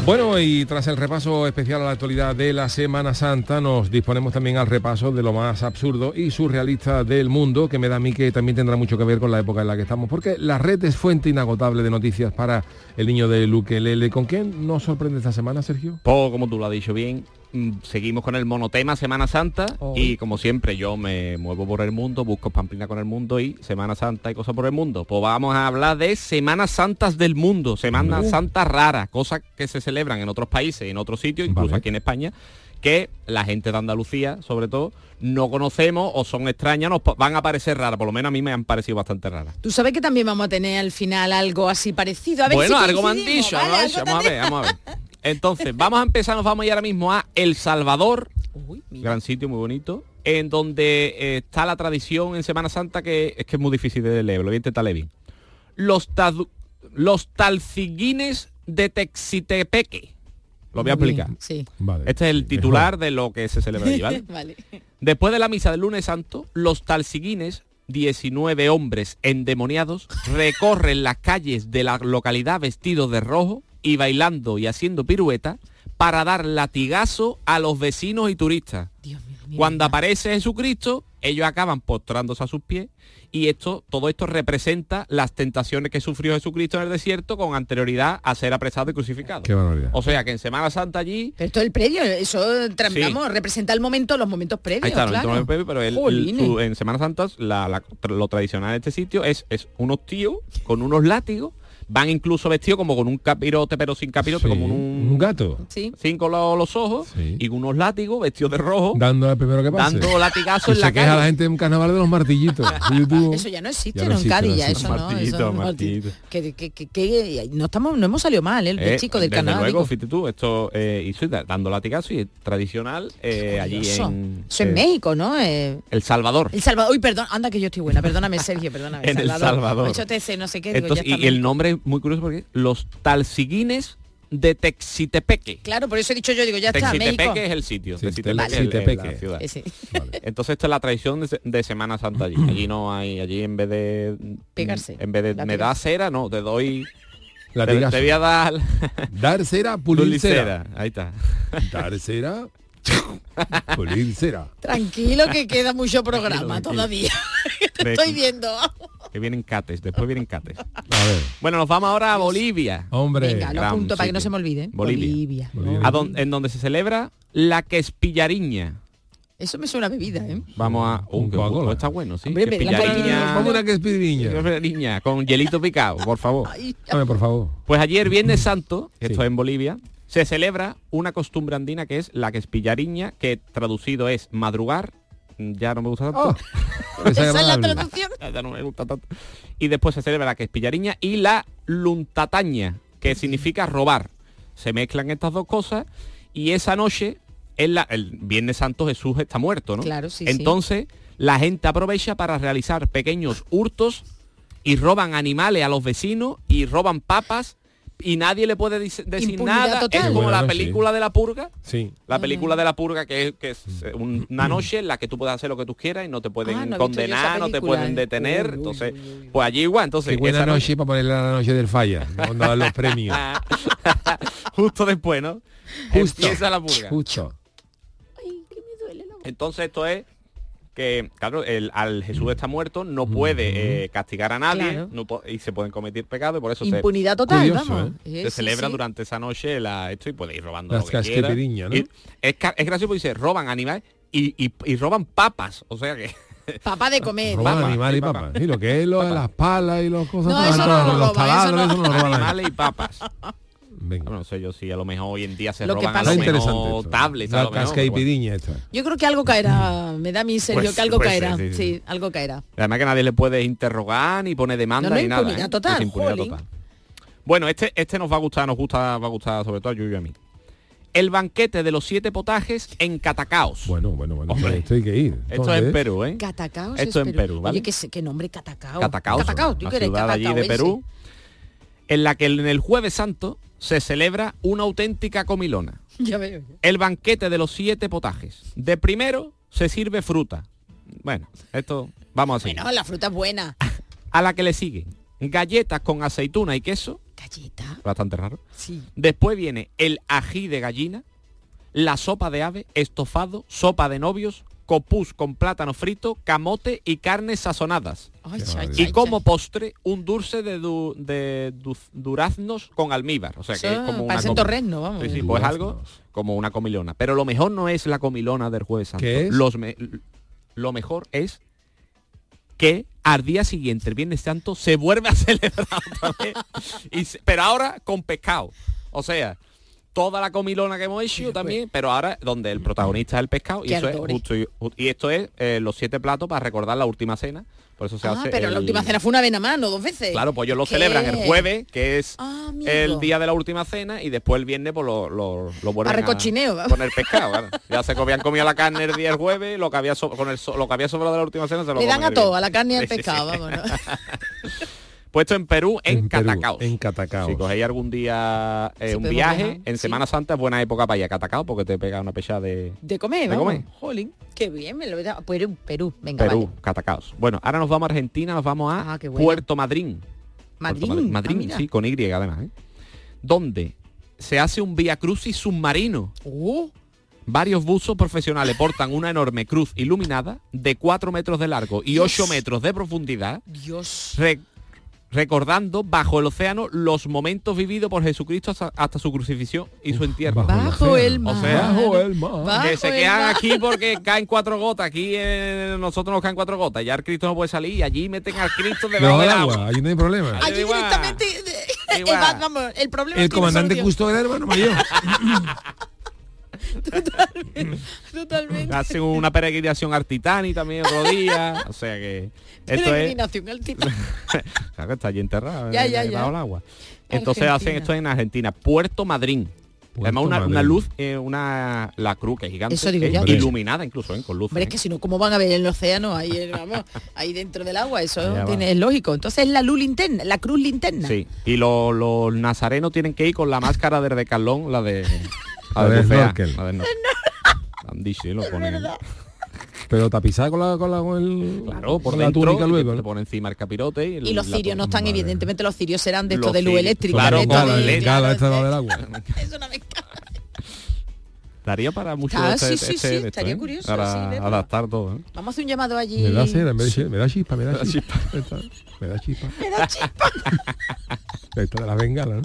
Bueno, y tras el repaso especial a la actualidad de la Semana Santa, nos disponemos también al repaso de lo más absurdo y surrealista del mundo, que me da a mí que también tendrá mucho que ver con la época en la que estamos, porque la red es fuente inagotable de noticias para el niño de ukelele. ¿Con quién nos sorprende esta semana, Sergio? Pues, como tú lo has dicho bien, seguimos con el monotema Semana Santa. Y como siempre yo me muevo por el mundo, busco pamplinas con el mundo y Semana Santa y cosas por el mundo. Pues vamos a hablar de Semanas Santas del mundo, Semanas Santas raras, cosas que se celebran en otros países, en otros sitios, incluso aquí en España, que la gente de Andalucía, sobre todo, no conocemos o son extrañas, nos van a parecer raras, por lo menos a mí me han parecido bastante raras. Tú sabes que también vamos a tener al final algo así parecido. A ver, bueno, si algo me han dicho, vale, vamos a ver. Entonces, vamos a empezar, nos vamos a ir ahora mismo a El Salvador, gran sitio, muy bonito, en donde está la tradición en Semana Santa que es muy difícil de leer, lo voy a intentar leer bien. Los talciguines de Texistepeque. Lo voy a explicar. Sí. Vale, este es el titular de lo que se celebra allí, ¿vale? Vale. Después de la misa del Lunes Santo, los talciguines, 19 hombres endemoniados, recorren las calles de la localidad vestidos de rojo y bailando y haciendo piruetas para dar latigazo a los vecinos y turistas. Dios mío, cuando aparece Jesucristo, ellos acaban postrándose a sus pies y todo esto representa las tentaciones que sufrió Jesucristo en el desierto con anterioridad a ser apresado y crucificado. Qué barbaridad. O sea que en Semana Santa allí... Pero esto es el previo, representa los momentos previos. Ahí está, claro. Los momentos previos, pero en Semana Santa lo tradicional de este sitio es unos tíos con unos látigos. Van incluso vestidos como con un capirote, pero sin capirote, como un gato. Sí. Sin color los ojos y con unos látigos vestidos de rojo. Dando al primero que pase. Dando latigazos en la calle. Se queja la gente en un carnaval de los martillitos. Eso ya no existe, en Cádiz ya eso no. Martillito. Que no hemos salido mal, el chico del carnaval. Luego, fíjate tú, esto dando latigazos y es tradicional allí en... Eso en México, ¿no? El Salvador. El Salvador. Uy, perdón, anda que yo estoy buena. Perdóname, Sergio, perdóname. En El Salvador. No sé qué. Y el nombre muy curioso porque los talciguines de Texistepeque. Claro, por eso he dicho yo, digo, ya está, México. Texistepeque es el sitio. Texistepeque. Ciudad. Vale. Entonces esta es la tradición de Semana Santa allí. Allí no hay, allí en vez de... Pegarse. En vez de me da cera, no, te doy... Te voy a dar... Dar cera, pulir cera. Ahí está. Dar cera... Pulir cera. Tranquilo que queda mucho programa todavía. Te estoy viendo. Que vienen cates, después vienen cates. A ver. Bueno, nos vamos ahora a Bolivia. Hombre, venga, lo apunto para que no se me olvide. Bolivia. En donde se celebra la quespillariña. Eso me suena a bebida, ¿eh? Vamos a... está bueno, sí. Hombre, quespillariña. Como una quespillariña. Con hielito picado, por favor. Dame, por favor. Pues ayer, Viernes Santo, esto es en Bolivia, se celebra una costumbre andina que es la quespillariña, que traducido es madrugar. Ya no me gusta tanto. Esa es la traducción. Ya no me gusta tanto. Y después se celebra la quespillariña y la luntataña, que significa robar. Se mezclan estas dos cosas y esa noche, el Viernes Santo Jesús está muerto, ¿no? Claro, sí. Entonces, la gente aprovecha para realizar pequeños hurtos y roban animales a los vecinos y roban papas. Y nadie le puede decir nada. Total. Es como la película de La Purga. Sí. La película de La Purga, que es una noche en la que tú puedes hacer lo que tú quieras y no te pueden condenar, no te pueden detener. Entonces, pues allí igual. Entonces, buena noche para ponerle La Noche del Falla, cuando dan los premios. Justo después, ¿no? Justo. Empieza La Purga. Justo. Entonces esto es que, claro, al Jesús está muerto, no puede castigar a nadie, claro, y se pueden cometer pecados, y por eso impunidad total, curioso, vamos. Se celebra durante esa noche esto y puede ir robando las lo que quiera. ¿No? Es gracioso porque dice, roban animales y roban papas, o sea que... Papá de comer. Roban animales y papas. Y lo que es las palas y las cosas. No, eso no lo roban. Eso no animales y papas. Venga. Bueno, no sé yo si a lo mejor hoy en día se lo roban que pasa, a lo mejor tablets, la casca y pidiña esta. Yo creo que algo caerá, me da mi Sergio, pues, que algo caerá, sí, algo caerá. Además que nadie le puede interrogar, ni pone demanda, ni nada. Impunidad total. Es impunidad total. Bueno, este nos va a gustar, va a gustar sobre todo a Yuyu y a mí. El banquete de los 7 potajes en Catacaos. Bueno. Hombre, esto hay que ir. Esto es en Perú, ¿eh? Catacaos esto es en Perú, ¿vale? Oye, ¿qué nombre Catacaos? Catacaos, ¿tú quieres Catacaos? Allí de Perú, en la que en el Jueves Santo se celebra una auténtica comilona. Ya veo. El banquete de los 7 potajes. De primero se sirve fruta. Bueno, esto vamos a seguir. Bueno, la fruta es buena. A la que le siguen galletas con aceituna y queso. ¿Galleta? Bastante raro. Sí. Después viene el ají de gallina, la sopa de ave, estofado, sopa de novios, copús con plátano frito, camote y carnes sazonadas. Y como postre, un dulce de duraznos con almíbar. O sea, que es como una torresno, vamos. Sí, pues algo como una comilona. Pero lo mejor no es la comilona del Jueves Santo. ¿Qué es? Lo mejor es que al día siguiente, el Viernes Santo, se vuelve a celebrar otra vez. Pero ahora con pescado. O sea, toda la comilona que hemos hecho también, pero ahora donde el protagonista es el pescado. Y eso es justo. Y esto es los 7 platos para recordar la última cena. Por eso se hace. Pero la última cena fue una vez nada más, no 2 veces. Claro, pues ellos lo celebran el jueves, que es el día de la última cena, y después el viernes pues lo vuelven a poner pescado. Claro. Ya se habían comido la carne el día del jueves, lo que había sobrado de la última cena se lo le dan a todo, a la carne y al pescado, vámonos. Puesto en Perú, en Catacaos. En Catacaos. Si cogéis algún día un viaje, en Semana Santa es buena época para ir a Catacaos, porque te pega una pecha de comer, Jolín, qué bien, me lo he dado. Perú, venga, Perú, vale. Catacaos. Bueno, ahora nos vamos a Argentina, nos vamos a Puerto Madryn. Madryn, sí, con Y además, donde se hace un vía crucis submarino. Varios buzos profesionales portan una enorme cruz iluminada de 4 metros de largo y 8 metros de profundidad. Recordando bajo el océano los momentos vividos por Jesucristo hasta su crucifixión y su entierro. Bajo el mar. O sea, bajo el mar. Bajo que se quedan aquí porque caen 4 gotas. Aquí nosotros nos caen 4 gotas. Ya el Cristo no puede salir y allí meten al Cristo debajo del agua. Ahí no hay problema. Allí directamente... El problema el comandante Custo era hermano mayor. Totalmente. Hacen una peregrinación al Titán y también otro día. O sea que esto peregrinación al Titán. O sea que está allí enterrado bajo el agua. Entonces hacen esto en Argentina, Puerto Madryn. Además una luz, la cruz que es gigante, iluminada incluso con luz. Pero es que si no, ¿cómo van a ver el océano ahí dentro del agua? Eso es lógico. Entonces es la luz linterna, la cruz linterna. Sí. Y los nazarenos tienen que ir con la máscara de Decathlon, la de... Pero tapizada con el claro, por la túnica luego, ¿no? Te pone encima el capirote y los cirios no están, evidentemente los cirios serán de esto de luz eléctrica. Claro, del agua. Es una mezcla. Daría para mucho estaría curioso para adaptar todo. Vamos a hacer un llamado allí. Me da cera, me da chispa. Me da chispa. Esto de la bengala, ¿no?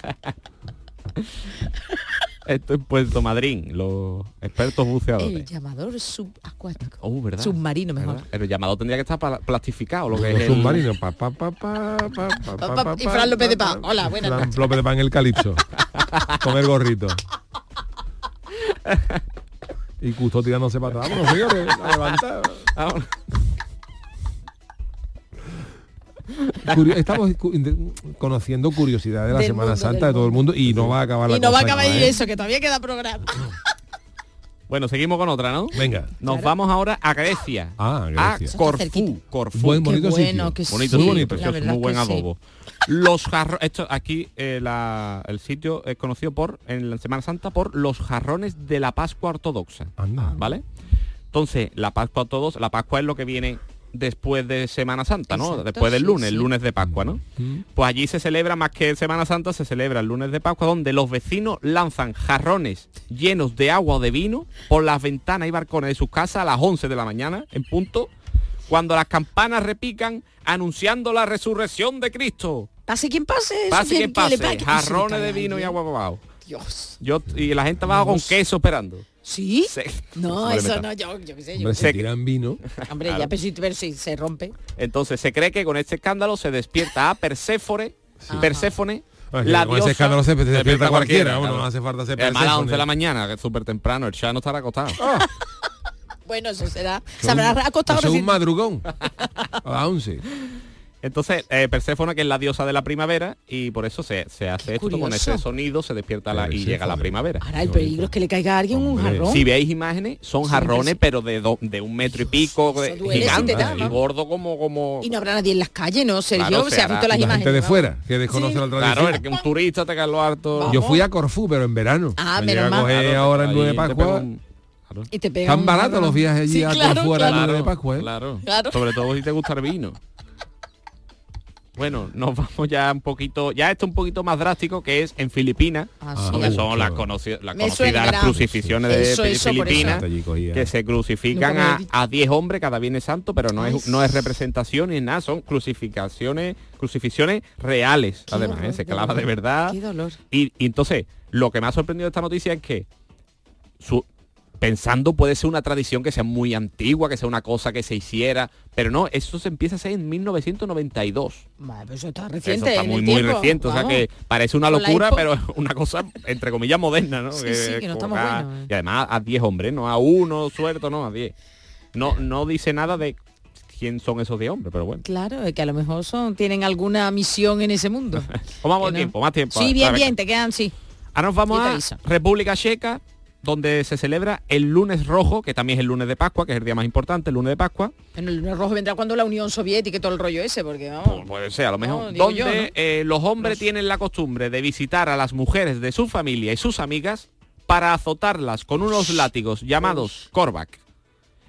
Esto es Puerto Madryn, los expertos buceadores. El llamador subacuático. Submarino, mejor. ¿Verdad? El llamador tendría que estar plastificado, lo que es el submarino. Y Fran López de Pan. Hola, buenas noches. Fran López de Pan en el calipso. Con el gorrito. Y Custo tirándose para atrás. Vámonos, señores, a levantar. Estamos conociendo curiosidades de la Semana Santa de todo el mundo y no va a acabar eso, que todavía queda programa. Bueno, seguimos con otra, ¿no? Venga. Nos vamos ahora a Grecia. A Corfú. Buen bonito sitio. Muy bonito, precioso, muy buen adobo. Los jarrones, esto aquí el sitio es conocido en la Semana Santa por los jarrones de la Pascua Ortodoxa. Anda. ¿Vale? Entonces, la Pascua es lo que viene después de Semana Santa, ¿no? Exacto, después del lunes, sí, sí. El lunes de Pascua, ¿no? Uh-huh. Pues allí se celebra, más que Semana Santa, se celebra el lunes de Pascua, donde los vecinos lanzan jarrones llenos de agua o de vino por las ventanas y balcones de sus casas a las 11 de la mañana, en punto, cuando las campanas repican anunciando la resurrección de Cristo. Pase quien pase. Pase quien pase. Jarrones de vino y agua por abajo. Dios. Y la gente va con queso esperando. ¿Sí? No, eso no, yo qué sé. Hombre, se tiran vino. Hombre, claro. Ya se rompe. Entonces, se cree que con este escándalo se despierta a Perséfone, sí. Perséfone, la diosa... Con ese escándalo se despierta cualquiera, claro. No hace falta ser Perséfone. Además, a las 11 de la mañana, que es súper temprano, el Chá no estará acostado. Oh. Bueno, eso será... Se habrá acostado... Es un madrugón. A las 11. Entonces, Perséfone, que es la diosa de la primavera, y por eso se hace esto, con ese sonido se despierta y llega la primavera. Ahora, el peligro es que le caiga a alguien un jarrón. Si veis imágenes, son jarrones, pero de un metro y pico, gigante, y gordo como... Y no habrá nadie en las calles, ¿no, Sergio? Claro, se ha visto las imágenes. Gente de fuera, que desconoce la tradición. Claro, es que un turista te cae lo harto. Vamos. Yo fui a Corfú, pero en verano. Ah, me menos mal. Ahora el 9 de Pascua. Y te pegan. Tan baratos los viajes allí a Corfú ahora el 9 de Pascua. Claro, sobre todo si te gusta el vino. Bueno, nos vamos ya un poquito, ya esto un poquito más drástico, que es en Filipinas, donde son las conocidas crucifixiones de Filipinas, que se crucifican a 10 hombres cada Viernes Santo, pero no es representación ni nada, son crucifixiones reales, qué además, dolor, se clava de verdad. Qué dolor. Y entonces, lo que me ha sorprendido de esta noticia es que pensando puede ser una tradición que sea muy antigua, que sea una cosa que se hiciera, pero no, eso se empieza a hacer en 1992. Vale, pero eso está reciente. Eso está muy reciente, vamos. O sea que parece una locura, pero es una cosa, entre comillas, moderna, ¿no? Sí, que no estamos buenos. Y además a 10 hombres, no a uno, suelto, no, a 10. No dice nada de quién son esos 10 hombres, pero bueno. Claro, es que a lo mejor tienen alguna misión en ese mundo. Vamos más tiempo. Sí, bien, te quedan, sí. Ahora nos vamos a República Checa, donde se celebra el lunes rojo, que también es el lunes de Pascua, que es el día más importante, el lunes de Pascua. Bueno, el lunes rojo vendrá cuando la Unión Soviética y todo el rollo ese, porque vamos... puede ser, a lo mejor. Donde los hombres tienen la costumbre de visitar a las mujeres de su familia y sus amigas para azotarlas con unos látigos llamados korvak.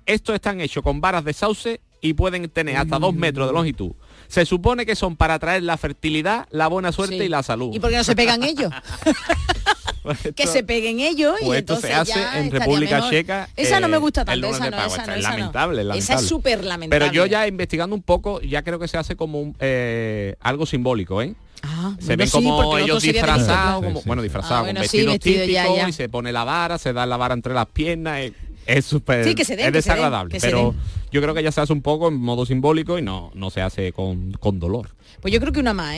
Estos están hechos con varas de sauce y pueden tener hasta 2 metros de longitud. Se supone que son para traer la fertilidad, la buena suerte y la salud. ¿Y por qué no se pegan ellos? Pues esto, que se peguen ellos, pues, y entonces esto se hace ya en República Checa. Esa no me gusta tanto, esa no. Esa es súper lamentable. Pero yo ya investigando un poco, ya creo que se hace como algo simbólico, ¿eh? Se ven como ellos disfrazados, disfrazados, con vestidos típicos ya. Y se pone la vara, se da la vara entre las piernas, es súper es desagradable, pero yo creo que ya se hace un poco en modo simbólico y no se hace con dolor. Pues yo creo que una más,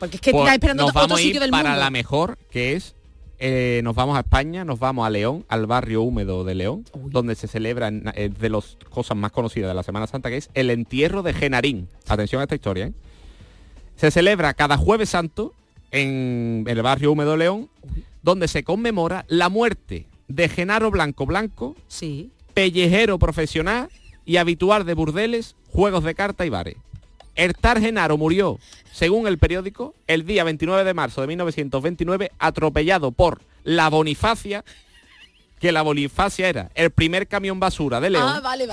porque es que estás esperando otro sitio del mundo. Nos vamos a ir para la mejor, que es nos vamos a España, nos vamos a León, al barrio húmedo de León, donde se celebra de las cosas más conocidas de la Semana Santa, que es el entierro de Genarín. Atención a esta historia, ¿eh? Se celebra cada Jueves Santo en el barrio húmedo de León, donde se conmemora la muerte de Genaro Blanco Blanco, sí, pellejero profesional y habitual de burdeles, juegos de carta y bares. El tal Genaro murió, según el periódico, el día 29 de marzo de 1929, atropellado por la Bonifacia, que la Bonifacia era el primer camión basura de León. Vale.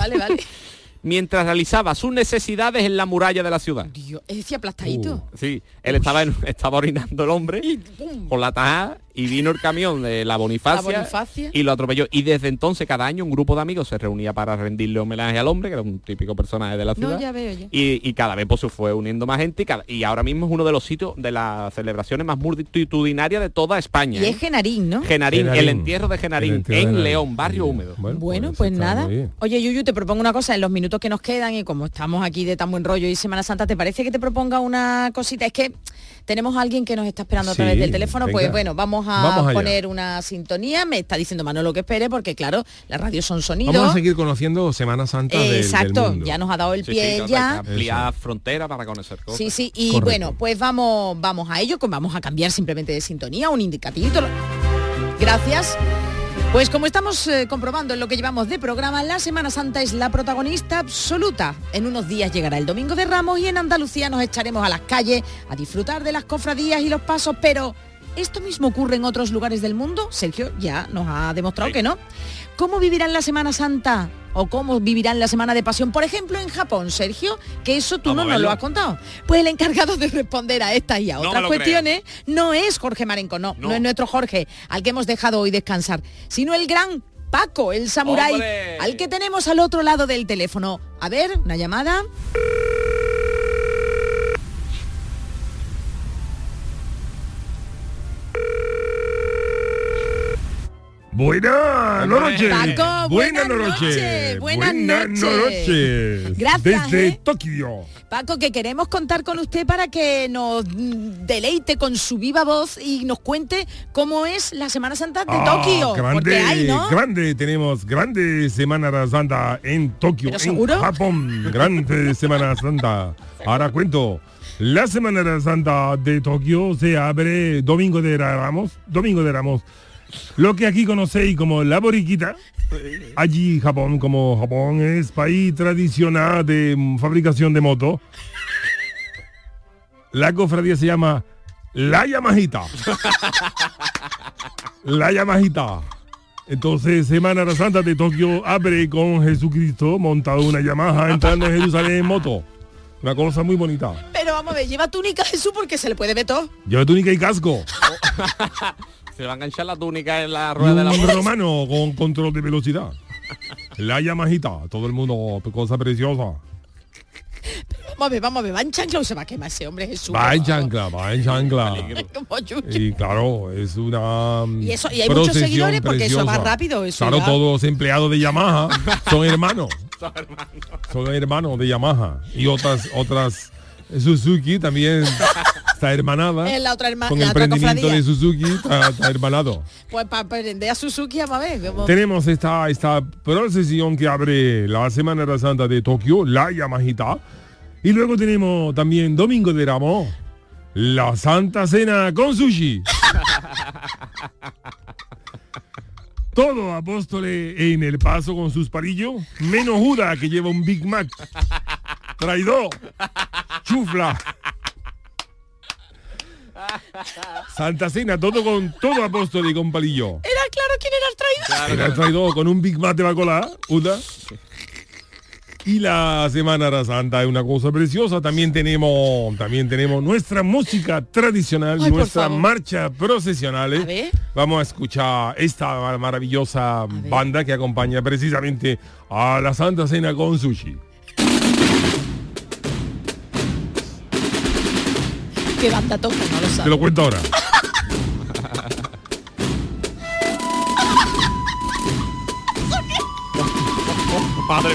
Mientras realizaba sus necesidades en la muralla de la ciudad. Dios, es decir, aplastadito. Sí, él estaba orinando el hombre con la tajada y vino el camión de la Bonifacia y lo atropelló. Y desde entonces cada año un grupo de amigos se reunía para rendirle homenaje al hombre, que era un típico personaje de la ciudad. Ya veo. Y cada vez se fue uniendo más gente y ahora mismo es uno de los sitios de las celebraciones más multitudinarias de toda España. Y es Genarín, ¿no? Genarín, el entierro de Genarín en León, barrio húmedo. Bueno, pues nada. Oye, Yuyu, te propongo una cosa en los minutos que nos quedan, y como estamos aquí de tan buen rollo y Semana Santa, ¿te parece que te proponga una cosita? Es que tenemos a alguien que nos está esperando a través del teléfono, venga. Pues bueno, vamos a poner una sintonía, me está diciendo Manolo que espere, porque claro, las radios son sonidos. Vamos a seguir conociendo Semana Santa del mundo. Ya nos ha dado el pie ya. Ampliar frontera para conocer cosas. Sí, y correcto. Bueno, pues vamos a ello, vamos a cambiar simplemente de sintonía, un indicativito. Gracias. Pues como estamos comprobando en lo que llevamos de programa, la Semana Santa es la protagonista absoluta. En unos días llegará el Domingo de Ramos y en Andalucía nos echaremos a las calles a disfrutar de las cofradías y los pasos, pero ¿esto mismo ocurre en otros lugares del mundo? Sergio ya nos ha demostrado que no. ¿Cómo vivirán la Semana Santa o cómo vivirán la Semana de Pasión, por ejemplo, en Japón, Sergio, que eso tú no nos lo has contado. Pues el encargado de responder a estas y a otras cuestiones no es Jorge Marenco, no es nuestro Jorge, al que hemos dejado hoy descansar, sino el gran Paco, el samurai, al que tenemos al otro lado del teléfono. A ver, una llamada. Buenas noches, Paco. Gracias. Desde Tokio. Paco, que queremos contar con usted para que nos deleite con su viva voz y nos cuente cómo es la Semana Santa de Tokio. Grande Semana Santa en Tokio, en Japón. Grande Semana Santa. Ahora cuento. La Semana Santa de Tokio se abre Domingo de Ramos. Lo que aquí conocéis como la boriquita, allí Japón, como Japón es país tradicional de fabricación de motos, la cofradía se llama la Yamajita. La Yamajita. Entonces, Semana Santa de Tokio abre con Jesucristo montado en una Yamaha entrando en Jerusalén en moto. Una cosa muy bonita. Pero vamos a ver, lleva túnica Jesús porque se le puede ver todo. Lleva túnica y casco. Se va a enganchar la túnica en la rueda de la moto. Romano con control de velocidad. La Yamajita, todo el mundo, cosa preciosa. Pero vamos a ver, va en chancla o se va a quemar ese hombre Jesús. Va en chancla. Como Yuyu. Y claro, es una y hay muchos seguidores porque preciosa. Eso va rápido. Eso claro, ya. Todos los empleados de Yamaha son hermanos. Son hermanos de Yamaha. Y otras Suzuki también. Está hermanada con el emprendimiento de Suzuki, está hermanado. Pues para aprender a Suzuki, a ver. Tenemos esta procesión que abre la Semana Santa de Tokio, la Yamajita. Y luego tenemos también Domingo de Ramos, la Santa Cena con sushi. Todo apóstoles en el paso con sus parillos, menos Judas que lleva un Big Mac. Traidor, chufla. Santa Cena, todo con todo apóstol y con palillo. Era claro quién era el traidor. Con un Big Mac de Bacolá, Uda. Y la Semana Santa es una cosa preciosa. También tenemos nuestra música tradicional, nuestra marcha procesional. Vamos a escuchar esta maravillosa banda que acompaña precisamente a la Santa Cena con sushi. Que banda toca, no lo sabe. Te lo cuento ahora. Madre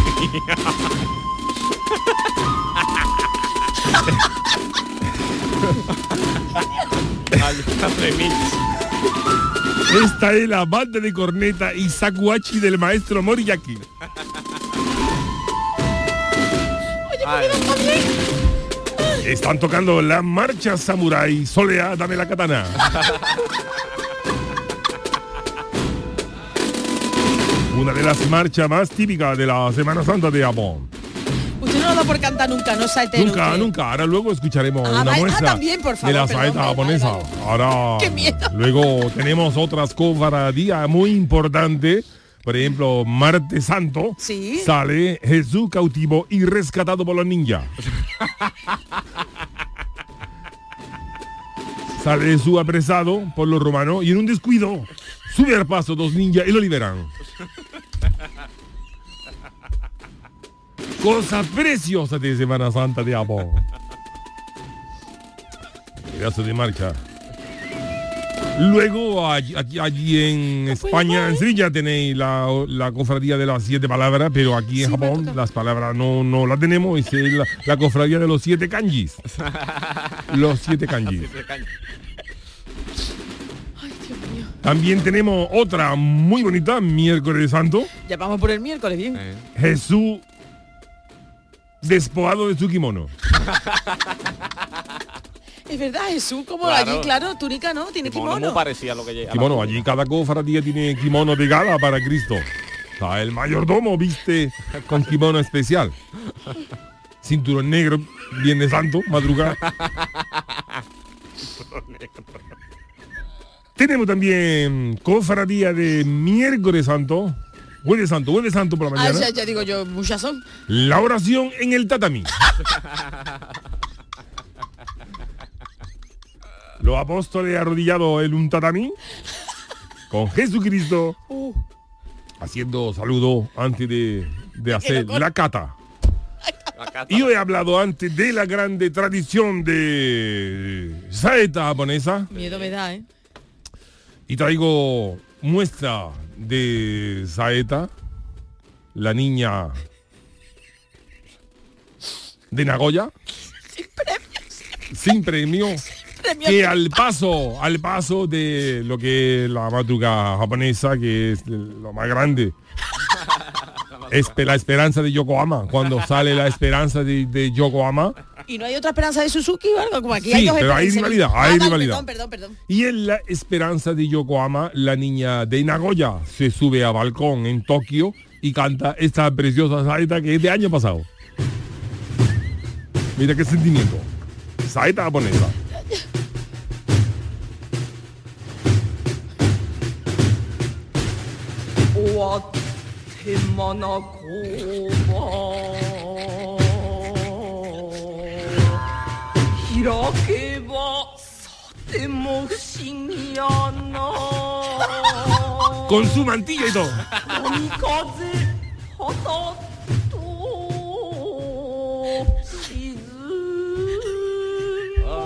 mía. Esta es la banda de corneta y sakuachi del maestro Moriyaki. Oye, ¿por qué no? Están tocando la marcha samurai. Solea, dame la katana. Una de las marchas más típicas de la Semana Santa de Japón. Usted no lo da por cantar nunca, no saete. Nunca. Ahora luego escucharemos una muestra también, por favor, de la saeta japonesa. Ahora, qué miedo. Luego tenemos otras cofradías muy importantes. Por ejemplo, Martes Santo, ¿sí? Sale Jesús cautivo y rescatado por los ninjas. Sale Jesús apresado por los romanos y en un descuido sube al paso dos ninjas y lo liberan. Cosa preciosa de Semana Santa de Japón. Pedazo de marcha. Luego allí en España, en Sevilla tenéis la cofradía de las 7 palabras, pero aquí en Japón las palabras no las tenemos, es la cofradía de los 7 kanjis. Los 7 kanjis. Ay, Dios mío. También tenemos otra muy bonita, Miércoles Santo. Ya vamos por el miércoles, bien. Jesús despojado de su kimono. Es verdad, Jesús, como claro. Allí, claro, túnica, ¿no? Tiene kimono. Parecía lo que kimono, allí cada cofradía tiene kimono de gala para Cristo. O sea, el mayordomo viste con kimono especial. Cinturón negro, Viernes Santo, madrugada. Tenemos también cofradía de Miércoles Santo, Huele santo por la mañana. Ya digo yo, muchas son. La oración en el tatami. Los apóstoles arrodillados en un tatami. Con Jesucristo. Haciendo saludos antes de hacer la cata. Y yo he hablado antes de la grande tradición de saeta japonesa. Miedo me da, ¿eh? Y traigo muestra de saeta, la niña de Nagoya. Sin premio. Que al paso de lo que es la madruga japonesa, que es lo más grande. Es la esperanza de Yokohama, cuando sale la esperanza de Yokohama. ¿Y no hay otra esperanza de Suzuki o algo? Como aquí sí, pero hay rivalidad, Perdón. Y en la esperanza de Yokohama, la niña de Nagoya se sube a balcón en Tokio y canta esta preciosa saeta que es de año pasado. Mira qué sentimiento. Saeta japonesa. Con su mantilla y todo.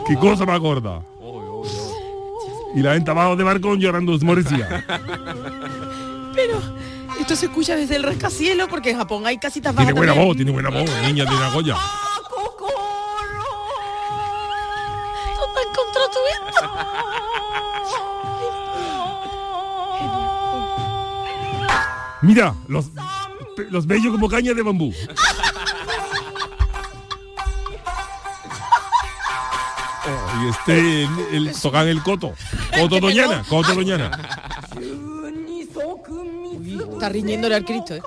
¡Qué cosa más gorda! Y la gente abajo de balcón llorando esmorecía. Pero... esto se escucha desde el rascacielos, porque en Japón hay casitas bajas. Tiene buena voz, niña de Nagoya. ¿Dónde encontró tu esto? Mira, los bellos como cañas de bambú. Oh, y tocan el coto doñana. Está riñéndole al Cristo, ¿eh?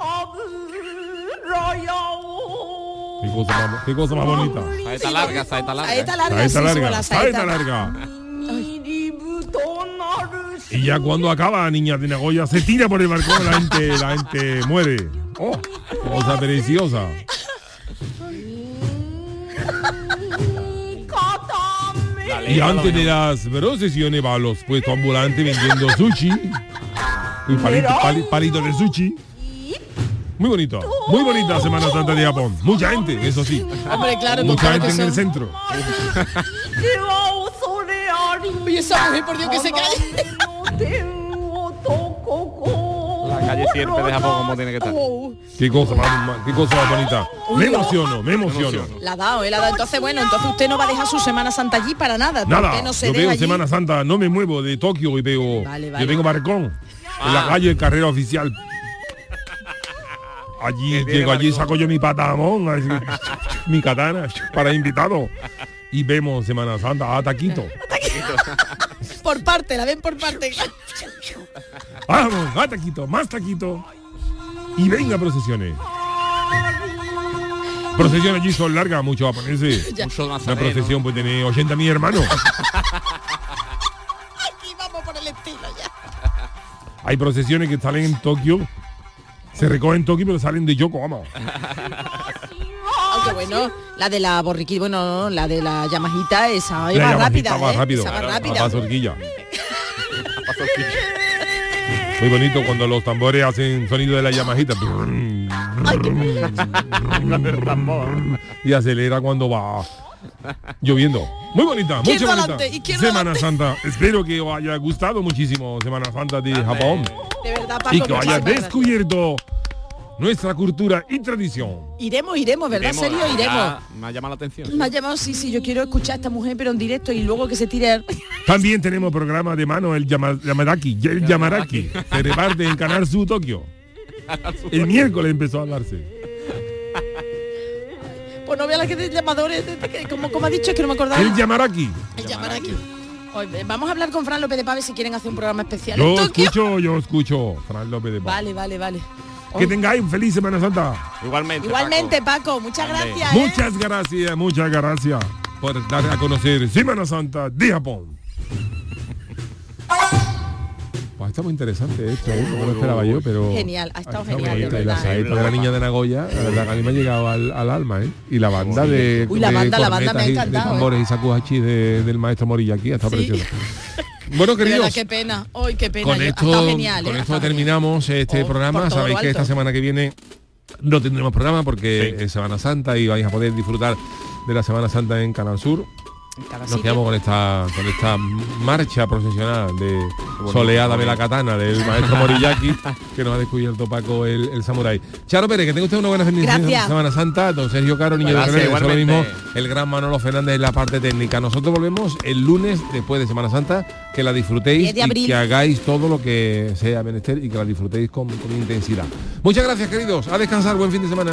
Qué cosa más bonita. Saeta larga. Y ya cuando acaba, niña de Nagoya, se tira por el balcón, la gente muere. Oh, cosa preciosa. Y antes de las procesiones va a los puestos ambulantes vendiendo sushi. Y palitos de sushi. Muy bonita Semana Santa de Japón. Mucha gente, eso sí. Hombre, claro, mucha gente en el centro. Oye, esa mujer, por Dios, que se calle. La calle siempre de Japón, como tiene que estar. Qué cosa más bonita. Me emociono. La ha dado. Entonces usted no va a dejar su Semana Santa allí para nada. Nada, no se yo veo allí. Semana Santa, no me muevo de Tokio y veo... Vale. Yo vengo barcón. En la calle, carrera oficial. Allí llego, allí saco yo mi patamón, mi katana, para invitados. Y vemos Semana Santa a taquito. La ven por parte. Vamos, a taquito, más taquito. Y venga procesiones. Procesiones allí son largas, muchos japoneses. Una procesión puede tener 80.000 hermanos. Aquí vamos por el estilo ya. Hay procesiones que salen en Tokio, se recogen en Tokio, pero salen de Yokohama. Aunque bueno, la de la Yamajita, esa es más rápida. Esa va rápida. A paso horquilla. Muy bonito cuando los tambores hacen sonido de la Yamajita. Y acelera cuando va lloviendo. Muy bonita, mucho bonita. Semana Santa. Espero que os haya gustado muchísimo Semana Santa de Japón. De verdad, Paco, y que os haya descubierto nuestra cultura y tradición. Iremos, ¿verdad? ¿En serio? Iremos. Me ha llamado la atención. Me ha llamado, sí, yo quiero escuchar a esta mujer, pero en directo y luego que se tire. También tenemos programa de mano, el Yamaraki. Se reparte en Canal Sur Tokio. El miércoles empezó a hablarse. Pues no vea la que de llamadores, como ha dicho, es que no me acordaba. El Yamaraki. Hoy, vamos a hablar con Fran López de Pave si quieren hacer un programa especial. Yo escucho, Fran López de Pave. Vale. Que tengáis feliz Semana Santa. Igualmente, Paco. Muchas gracias. ¿Eh? Muchas gracias por dar a conocer Semana Santa de Japón. está muy interesante esto, no lo esperaba yo, pero... Genial, ha estado genial. Bonita, y la saeta de la niña de Nagoya, la verdad que a mí me ha llegado al alma, ¿eh? Y la banda de... Uy, la banda me ha encantado. De tambores y sakuhachi del maestro Moriyaki, ha estado precioso. Bueno, queridos, verdad, qué pena. Ay, qué pena. Con esto terminamos este programa. Sabéis que esta semana que viene no tendremos programa porque es Semana Santa y vais a poder disfrutar de la Semana Santa en Canal Sur. Nos quedamos con esta marcha procesional de soleada de la katana del maestro Moriyaki que nos ha descubierto Paco el samurai. Charo Pérez, que tenga usted una buena Semana Santa. Don Sergio Caro, niño de Nagoya, ahora mismo el gran Manolo Fernández en la parte técnica. Nosotros volvemos el lunes después de Semana Santa. Que la disfrutéis y que hagáis todo lo que sea menester y que la disfrutéis con intensidad. Muchas gracias, queridos. A descansar. Buen fin de semana.